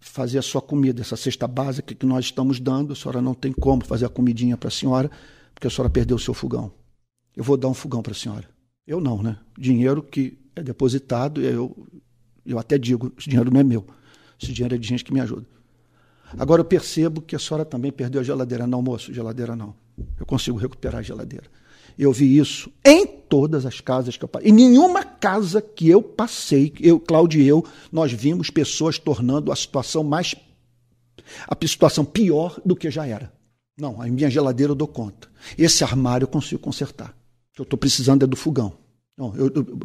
fazer a sua comida. Essa cesta básica que nós estamos dando, a senhora não tem como fazer a comidinha para a senhora, porque a senhora perdeu o seu fogão. Eu vou dar um fogão para a senhora. Eu não, né? Dinheiro que é depositado, eu até digo, esse dinheiro não é meu. Esse dinheiro é de gente que me ajuda. Agora eu percebo que a senhora também perdeu a geladeira. Não, moço, geladeira não. Eu consigo recuperar a geladeira. Eu vi isso em todas as casas que eu passei. Em nenhuma casa que eu passei, Cláudio e eu, nós vimos pessoas tornando a situação pior do que já era. Não, a minha geladeira eu dou conta. Esse armário eu consigo consertar. O que eu estou precisando é do fogão. Não,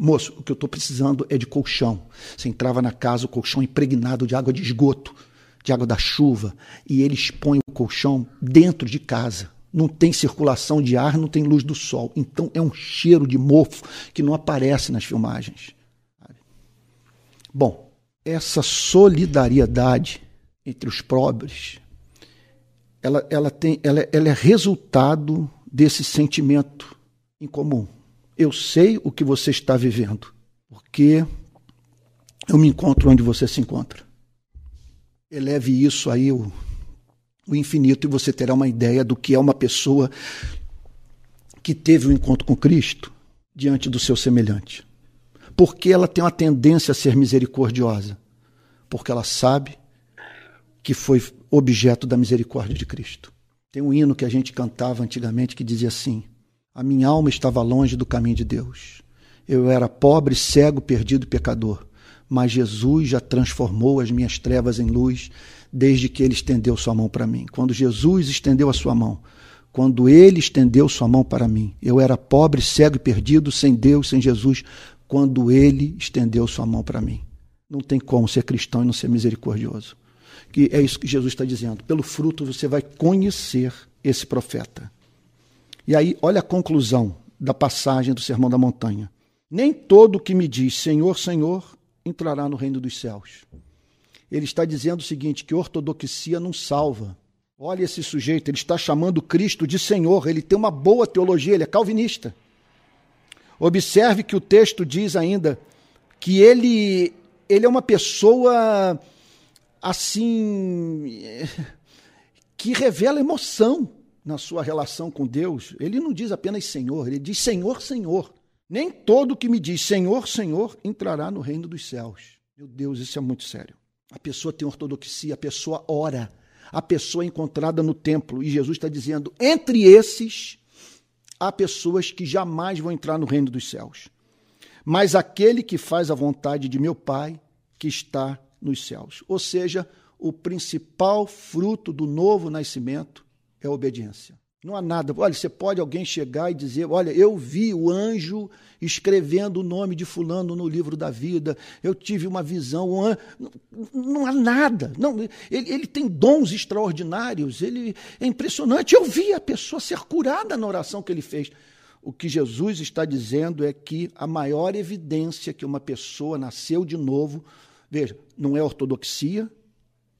moço, o que eu estou precisando é de colchão. Você entrava na casa, o colchão impregnado de água de esgoto, de água da chuva, e eles põem o colchão dentro de casa. Não tem circulação de ar, não tem luz do sol. Então é um cheiro de mofo que não aparece nas filmagens. Bom, essa solidariedade entre os pobres, ela é resultado desse sentimento em comum. Eu sei o que você está vivendo, porque eu me encontro onde você se encontra. Eleve isso aí o infinito e você terá uma ideia do que é uma pessoa que teve um encontro com Cristo diante do seu semelhante. Porque ela tem uma tendência a ser misericordiosa, porque ela sabe que foi objeto da misericórdia de Cristo. Tem um hino que a gente cantava antigamente que dizia assim: a minha alma estava longe do caminho de Deus. Eu era pobre, cego, perdido e pecador. Mas Jesus já transformou as minhas trevas em luz desde que ele estendeu sua mão para mim. Quando Jesus estendeu a sua mão, quando ele estendeu sua mão para mim, eu era pobre, cego e perdido, sem Deus, sem Jesus, quando ele estendeu sua mão para mim. Não tem como ser cristão e não ser misericordioso. Que é isso que Jesus está dizendo. Pelo fruto você vai conhecer esse profeta. E aí, olha a conclusão da passagem do Sermão da Montanha. Nem todo o que me diz Senhor, Senhor, entrará no reino dos céus. Ele está dizendo o seguinte, que ortodoxia não salva. Olha esse sujeito, ele está chamando Cristo de Senhor, ele tem uma boa teologia, ele é calvinista. Observe que o texto diz ainda que ele é uma pessoa assim que revela emoção na sua relação com Deus. Ele não diz apenas Senhor, ele diz Senhor, Senhor. Nem todo que me diz Senhor, Senhor entrará no reino dos céus. Meu Deus, isso é muito sério. A pessoa tem ortodoxia, a pessoa ora, a pessoa é encontrada no templo. E Jesus está dizendo, entre esses, há pessoas que jamais vão entrar no reino dos céus. Mas aquele que faz a vontade de meu Pai, que está nos céus. Ou seja, o principal fruto do novo nascimento é a obediência. Não há nada. Olha, você pode alguém chegar e dizer, olha, eu vi o anjo escrevendo o nome de fulano no livro da vida, eu tive uma visão. Não há nada. Não, ele tem dons extraordinários, ele é impressionante. Eu vi a pessoa ser curada na oração que ele fez. O que Jesus está dizendo é que a maior evidência que uma pessoa nasceu de novo, veja, não é ortodoxia,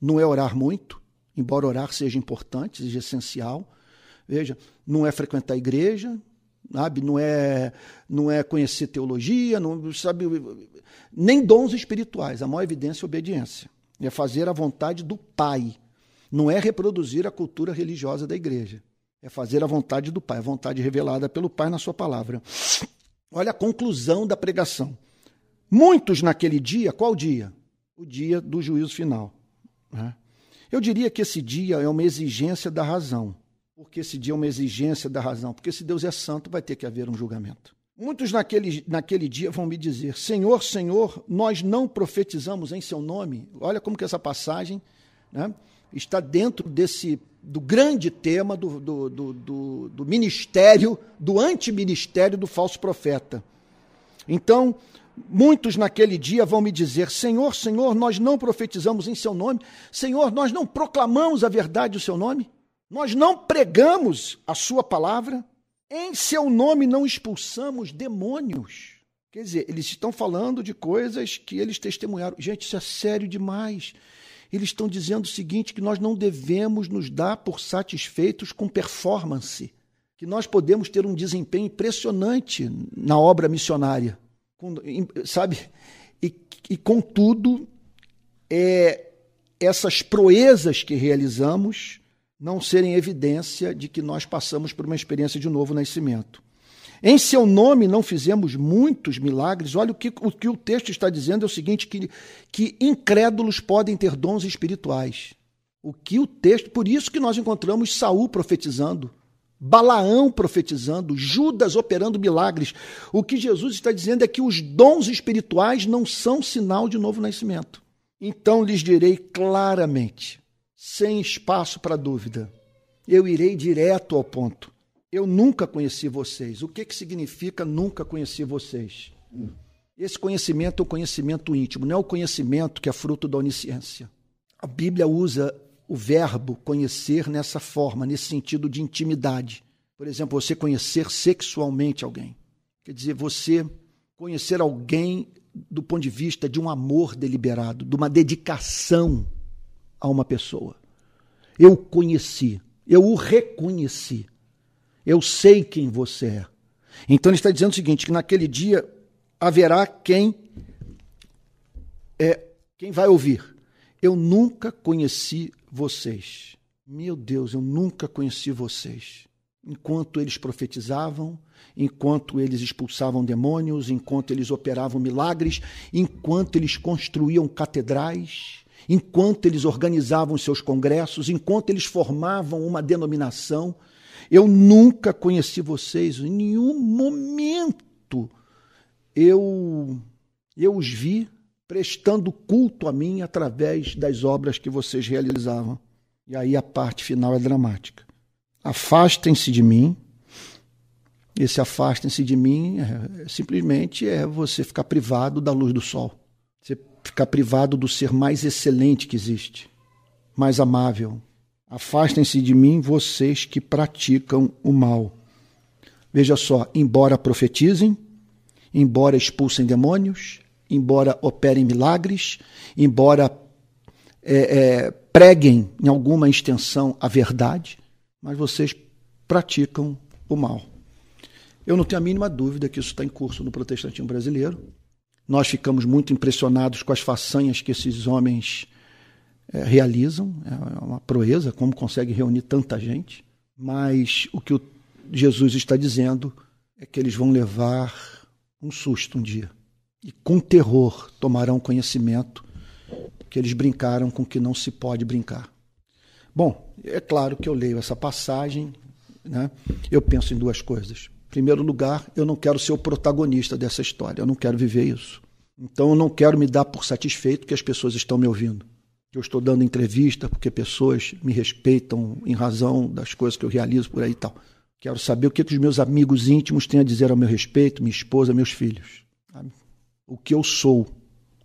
não é orar muito, embora orar seja importante, seja essencial. Veja, não é frequentar a igreja, sabe? Não é conhecer teologia, não, sabe? Nem dons espirituais. A maior evidência é obediência. É fazer a vontade do Pai. Não é reproduzir a cultura religiosa da igreja. É fazer a vontade do Pai, a vontade revelada pelo Pai na sua palavra. Olha a conclusão da pregação. Muitos naquele dia, qual dia? O dia do juízo final. Né? Eu diria que esse dia é uma exigência da razão. Porque esse dia é uma exigência da razão. Porque se Deus é santo, vai ter que haver um julgamento. Muitos naquele dia vão me dizer, Senhor, Senhor, nós não profetizamos em seu nome. Olha como que essa passagem, né, está dentro do grande tema do ministério, do antiministério do falso profeta. Então, muitos naquele dia vão me dizer, Senhor, Senhor, nós não profetizamos em seu nome. Senhor, nós não proclamamos a verdade do seu nome. Nós não pregamos a sua palavra, em seu nome não expulsamos demônios. Quer dizer, eles estão falando de coisas que eles testemunharam. Gente, isso é sério demais. Eles estão dizendo o seguinte, que nós não devemos nos dar por satisfeitos com performance, que nós podemos ter um desempenho impressionante na obra missionária. Sabe? E contudo, essas proezas que realizamos não serem evidência de que nós passamos por uma experiência de novo nascimento. Em seu nome não fizemos muitos milagres. Olha o que o texto está dizendo é o seguinte, que incrédulos podem ter dons espirituais. Por isso que nós encontramos Saul profetizando, Balaão profetizando, Judas operando milagres. O que Jesus está dizendo é que os dons espirituais não são sinal de novo nascimento. Então lhes direi claramente, sem espaço para dúvida, eu irei direto ao ponto. Eu nunca conheci vocês. O que, que significa nunca conheci vocês? Esse conhecimento é o conhecimento íntimo, não é o conhecimento que é fruto da onisciência. A Bíblia usa o verbo conhecer nessa forma, nesse sentido de intimidade. Por exemplo, você conhecer sexualmente alguém. Quer dizer, você conhecer alguém do ponto de vista de um amor deliberado, de uma dedicação a uma pessoa. Eu conheci, eu o reconheci, eu sei quem você é. Então ele está dizendo o seguinte, que naquele dia haverá quem vai ouvir. Eu nunca conheci vocês. Meu Deus, eu nunca conheci vocês. Enquanto eles profetizavam, enquanto eles expulsavam demônios, enquanto eles operavam milagres, enquanto eles construíam catedrais, enquanto eles organizavam seus congressos, enquanto eles formavam uma denominação, eu nunca conheci vocês. Em nenhum momento eu os vi prestando culto a mim através das obras que vocês realizavam. E aí a parte final é dramática. Afastem-se de mim. Esse afastem-se de mim simplesmente é você ficar privado da luz do sol. Você ficar privado do ser mais excelente que existe, mais amável. Afastem-se de mim, vocês que praticam o mal. Veja só, embora profetizem, embora expulsem demônios, embora operem milagres, embora preguem em alguma extensão a verdade, mas vocês praticam o mal. Eu não tenho a mínima dúvida que isso está em curso no protestantismo brasileiro. Nós ficamos muito impressionados com as façanhas que esses homens realizam. É uma proeza como consegue reunir tanta gente. Mas o que Jesus está dizendo é que eles vão levar um susto um dia. E com terror tomarão conhecimento que eles brincaram com o que não se pode brincar. Bom, é claro que eu leio essa passagem, né? Eu penso em duas coisas. Em primeiro lugar, eu não quero ser o protagonista dessa história, eu não quero viver isso. Então eu não quero me dar por satisfeito que as pessoas estão me ouvindo. Eu estou dando entrevista porque pessoas me respeitam em razão das coisas que eu realizo por aí e tal. Quero saber o que os meus amigos íntimos têm a dizer ao meu respeito, minha esposa, meus filhos. Sabe? O que eu sou,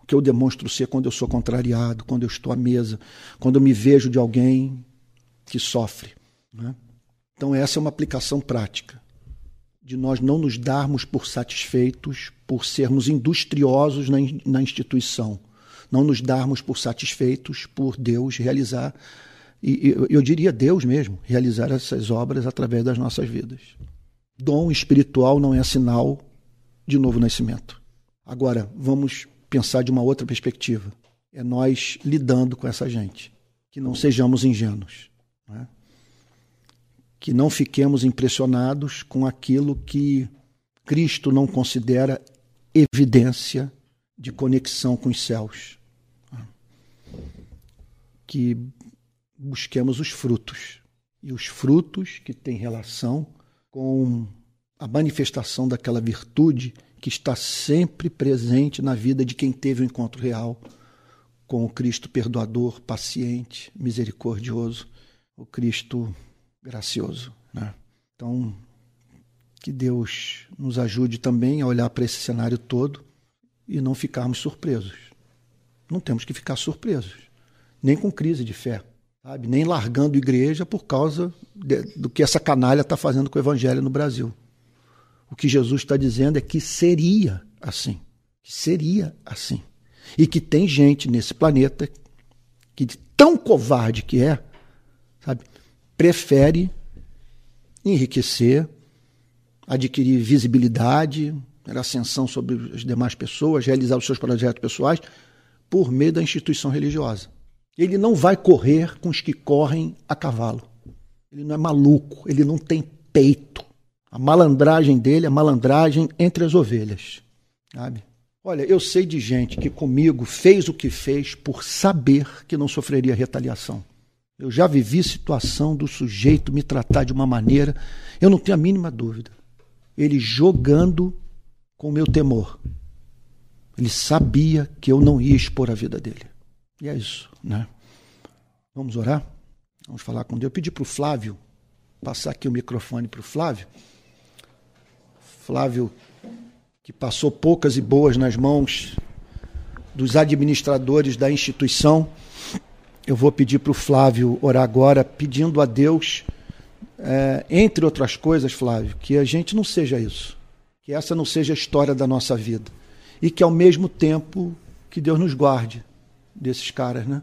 o que eu demonstro ser quando eu sou contrariado, quando eu estou à mesa, quando eu me vejo de alguém que sofre. Né? Então essa é uma aplicação prática, de nós não nos darmos por satisfeitos, por sermos industriosos na instituição, não nos darmos por satisfeitos por Deus realizar, e eu diria Deus mesmo, realizar essas obras através das nossas vidas. Dom espiritual não é sinal de novo nascimento. Agora, vamos pensar de uma outra perspectiva. É nós lidando com essa gente. Que não sejamos ingênuos. Né? Que não fiquemos impressionados com aquilo que Cristo não considera evidência de conexão com os céus. Que busquemos os frutos. E os frutos que têm relação com a manifestação daquela virtude que está sempre presente na vida de quem teve um encontro real com o Cristo perdoador, paciente, misericordioso, o Cristo gracioso. Né? Então, que Deus nos ajude também a olhar para esse cenário todo e não ficarmos surpresos. Não temos que ficar surpresos, nem com crise de fé, sabe? Nem largando a igreja por causa do que essa canalha está fazendo com o Evangelho no Brasil. O que Jesus está dizendo é que seria assim. Que seria assim. E que tem gente nesse planeta que, de tão covarde que é, sabe, prefere enriquecer, adquirir visibilidade, ter ascensão sobre as demais pessoas, realizar os seus projetos pessoais por meio da instituição religiosa. Ele não vai correr com os que correm a cavalo. Ele não é maluco, ele não tem peito. A malandragem dele é malandragem entre as ovelhas, sabe? Olha, eu sei de gente que comigo fez o que fez por saber que não sofreria retaliação. Eu já vivi situação do sujeito me tratar de uma maneira, eu não tenho a mínima dúvida, ele jogando com o meu temor. Ele sabia que eu não ia expor a vida dele. E é isso, né? Vamos orar? Vamos falar com Deus. Eu pedi para o Flávio, passar aqui o microfone para o Flávio. Flávio, que passou poucas e boas nas mãos dos administradores da instituição. Eu vou pedir para o Flávio orar agora, pedindo a Deus, entre outras coisas, Flávio, que a gente não seja isso, que essa não seja a história da nossa vida. E que, ao mesmo tempo, que Deus nos guarde desses caras, né?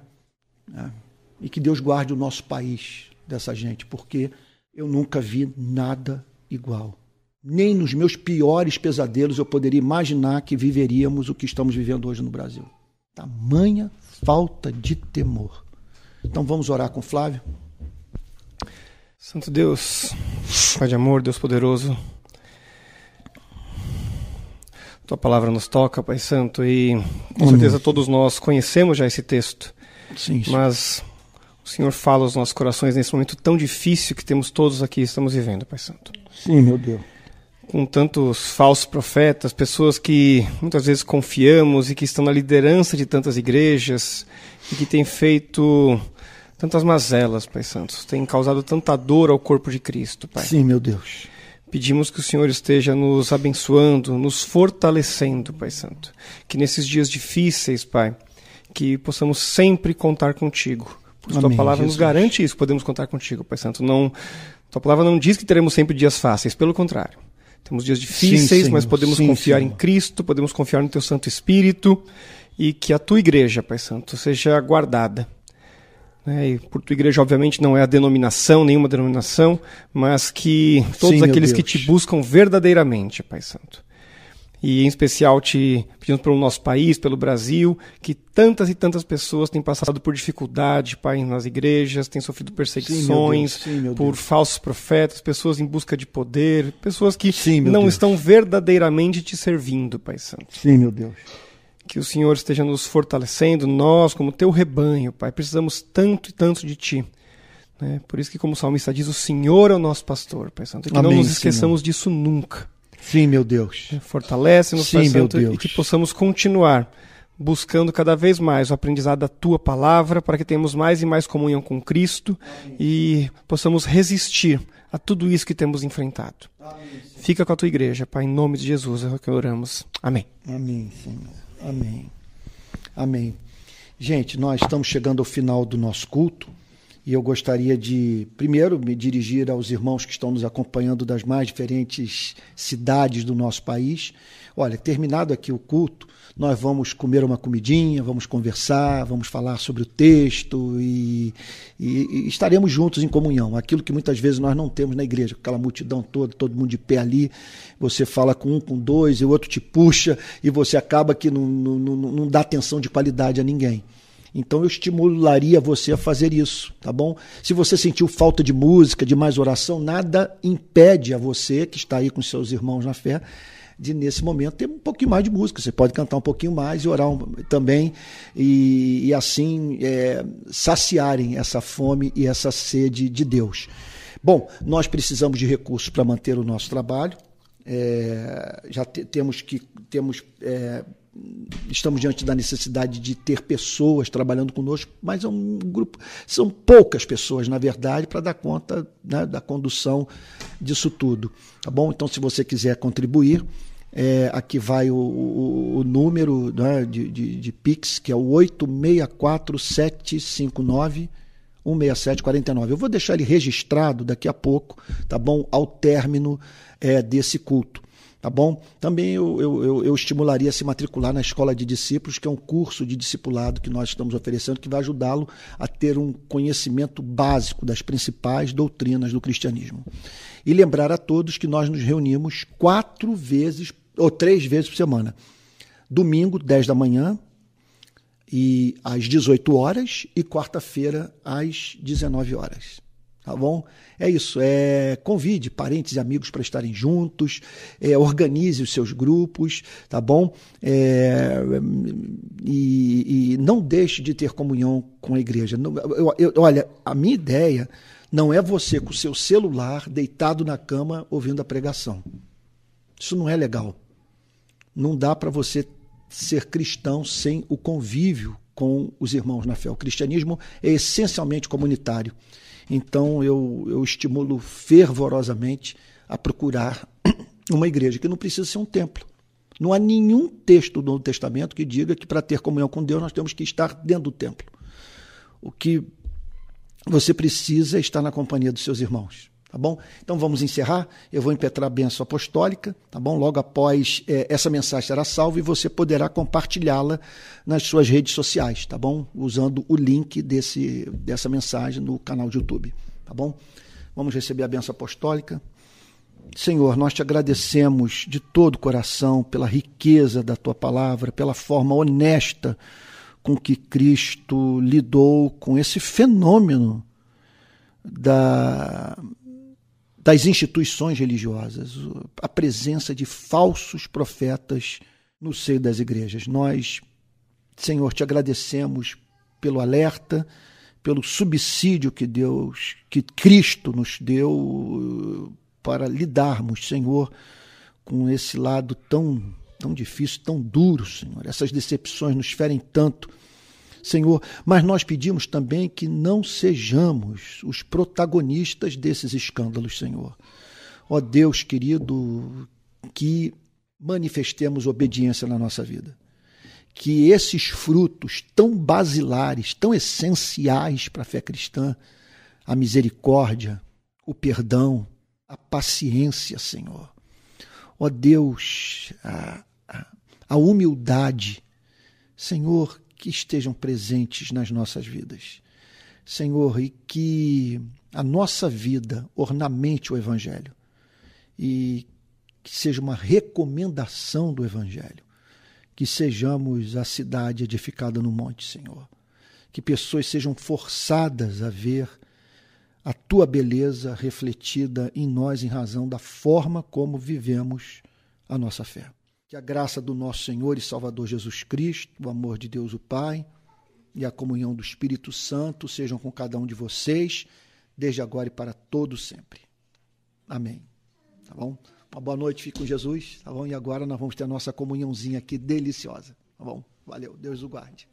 E que Deus guarde o nosso país dessa gente, porque eu nunca vi nada igual. Nem nos meus piores pesadelos eu poderia imaginar que viveríamos o que estamos vivendo hoje no Brasil. Tamanha falta de temor. Então vamos orar com o Flávio. Santo Deus, Pai de amor, Deus poderoso, Tua palavra nos toca, Pai Santo, e com certeza todos nós conhecemos já esse texto. Sim. Mas o Senhor fala aos nossos corações nesse momento tão difícil que temos todos aqui, estamos vivendo, Pai Santo. Sim, meu Deus. Com tantos falsos profetas, pessoas que muitas vezes confiamos e que estão na liderança de tantas igrejas e que têm feito tantas mazelas, Pai Santo, têm causado tanta dor ao corpo de Cristo, Pai. Sim, meu Deus. Pedimos que o Senhor esteja nos abençoando, nos fortalecendo, Pai Santo. Que nesses dias difíceis, Pai, que possamos sempre contar contigo. Porque Tua palavra nos garante isso, podemos contar contigo, Pai Santo. Não, Tua palavra não diz que teremos sempre dias fáceis, pelo contrário. Temos dias difíceis, mas podemos confiar em Cristo, podemos confiar no Teu Santo Espírito e que a Tua igreja, Pai Santo, seja guardada. E por Tua igreja, obviamente, não é a denominação, nenhuma denominação, mas que todos aqueles que Te buscam verdadeiramente, Pai Santo. E em especial Te pedimos pelo nosso país, pelo Brasil, que tantas e tantas pessoas têm passado por dificuldade, Pai, nas igrejas, têm sofrido perseguições por falsos profetas, pessoas em busca de poder, pessoas que não estão verdadeiramente Te servindo, Pai Santo. Sim, meu Deus. Que o Senhor esteja nos fortalecendo, nós, como Teu rebanho, Pai, precisamos tanto e tanto de Ti. Né? Por isso que, como o salmista diz, o Senhor é o nosso pastor, Pai Santo. E que não nos esqueçamos disso nunca. Sim, meu Deus. Fortalece-nos, Pai Santo, e que possamos continuar buscando cada vez mais o aprendizado da Tua Palavra, para que tenhamos mais e mais comunhão com Cristo. Amém. E possamos resistir a tudo isso que temos enfrentado. Amém. Fica com a Tua igreja, Pai, em nome de Jesus, é o que oramos. Amém. Amém, Senhor. Amém. Amém. Gente, nós estamos chegando ao final do nosso culto e eu gostaria de, primeiro, me dirigir aos irmãos que estão nos acompanhando das mais diferentes cidades do nosso país. Olha, terminado aqui o culto, nós vamos comer uma comidinha, vamos conversar, vamos falar sobre o texto e estaremos juntos em comunhão. Aquilo que muitas vezes nós não temos na igreja, aquela multidão toda, todo mundo de pé ali, você fala com um, com dois, e o outro te puxa e você acaba que não dá atenção de qualidade a ninguém. Então eu estimularia você a fazer isso, tá bom? Se você sentiu falta de música, de mais oração, nada impede a você que está aí com seus irmãos na fé, de nesse momento ter um pouquinho mais de música. Você pode cantar um pouquinho mais e orar também e assim saciarem essa fome e essa sede de Deus. Bom, nós precisamos de recursos para manter o nosso trabalho. Estamos diante da necessidade de ter pessoas trabalhando conosco, mas é um grupo, são poucas pessoas, na verdade, para dar conta, né, da condução disso tudo, tá bom? Então, se você quiser contribuir, aqui vai o número, né, de Pix, que é o 864-759-16749. Eu vou deixar ele registrado daqui a pouco, tá bom? Ao término desse culto. Tá bom? Também eu estimularia a se matricular na Escola de Discípulos, que é um curso de discipulado que nós estamos oferecendo, que vai ajudá-lo a ter um conhecimento básico das principais doutrinas do cristianismo. E lembrar a todos que nós nos reunimos 3 vezes por semana. Domingo, 10 da manhã, e às 18 horas, e quarta-feira, às 19 horas. Tá bom? É isso. Convide parentes e amigos para estarem juntos, organize os seus grupos, tá bom? E não deixe de ter comunhão com a igreja. Olha, a minha ideia não é você com o seu celular deitado na cama ouvindo a pregação. Isso não é legal. Não dá para você ser cristão sem o convívio com os irmãos na fé. O cristianismo é essencialmente comunitário. Então, eu estimulo fervorosamente a procurar uma igreja, que não precisa ser um templo. Não há nenhum texto do Novo Testamento que diga que para ter comunhão com Deus nós temos que estar dentro do templo. O que você precisa é estar na companhia dos seus irmãos. Tá bom? Então vamos encerrar, eu vou impetrar a bênção apostólica, tá bom? Logo após essa mensagem será salva e você poderá compartilhá-la nas suas redes sociais, tá bom? Usando o link dessa mensagem no canal do YouTube, tá bom? Vamos receber a bênção apostólica. Senhor, nós te agradecemos de todo o coração pela riqueza da tua palavra, pela forma honesta com que Cristo lidou com esse fenômeno das instituições religiosas, a presença de falsos profetas no seio das igrejas. Nós, Senhor, te agradecemos pelo alerta, pelo subsídio que Cristo nos deu para lidarmos, Senhor, com esse lado tão, tão difícil, tão duro, Senhor. Essas decepções nos ferem tanto, Senhor, mas nós pedimos também que não sejamos os protagonistas desses escândalos, Senhor. Ó Deus querido, que manifestemos obediência na nossa vida, que esses frutos tão basilares, tão essenciais para a fé cristã, a misericórdia, o perdão, a paciência, Senhor. Ó Deus, a humildade, Senhor, que estejam presentes nas nossas vidas, Senhor, e que a nossa vida ornamente o Evangelho e que seja uma recomendação do Evangelho, que sejamos a cidade edificada no monte, Senhor, que pessoas sejam forçadas a ver a tua beleza refletida em nós em razão da forma como vivemos a nossa fé. Que a graça do nosso Senhor e Salvador Jesus Cristo, o amor de Deus o Pai e a comunhão do Espírito Santo sejam com cada um de vocês, desde agora e para todo sempre. Amém. Tá bom? Uma boa noite, fique com Jesus, tá bom? E agora nós vamos ter a nossa comunhãozinha aqui deliciosa, tá bom? Valeu, Deus o guarde.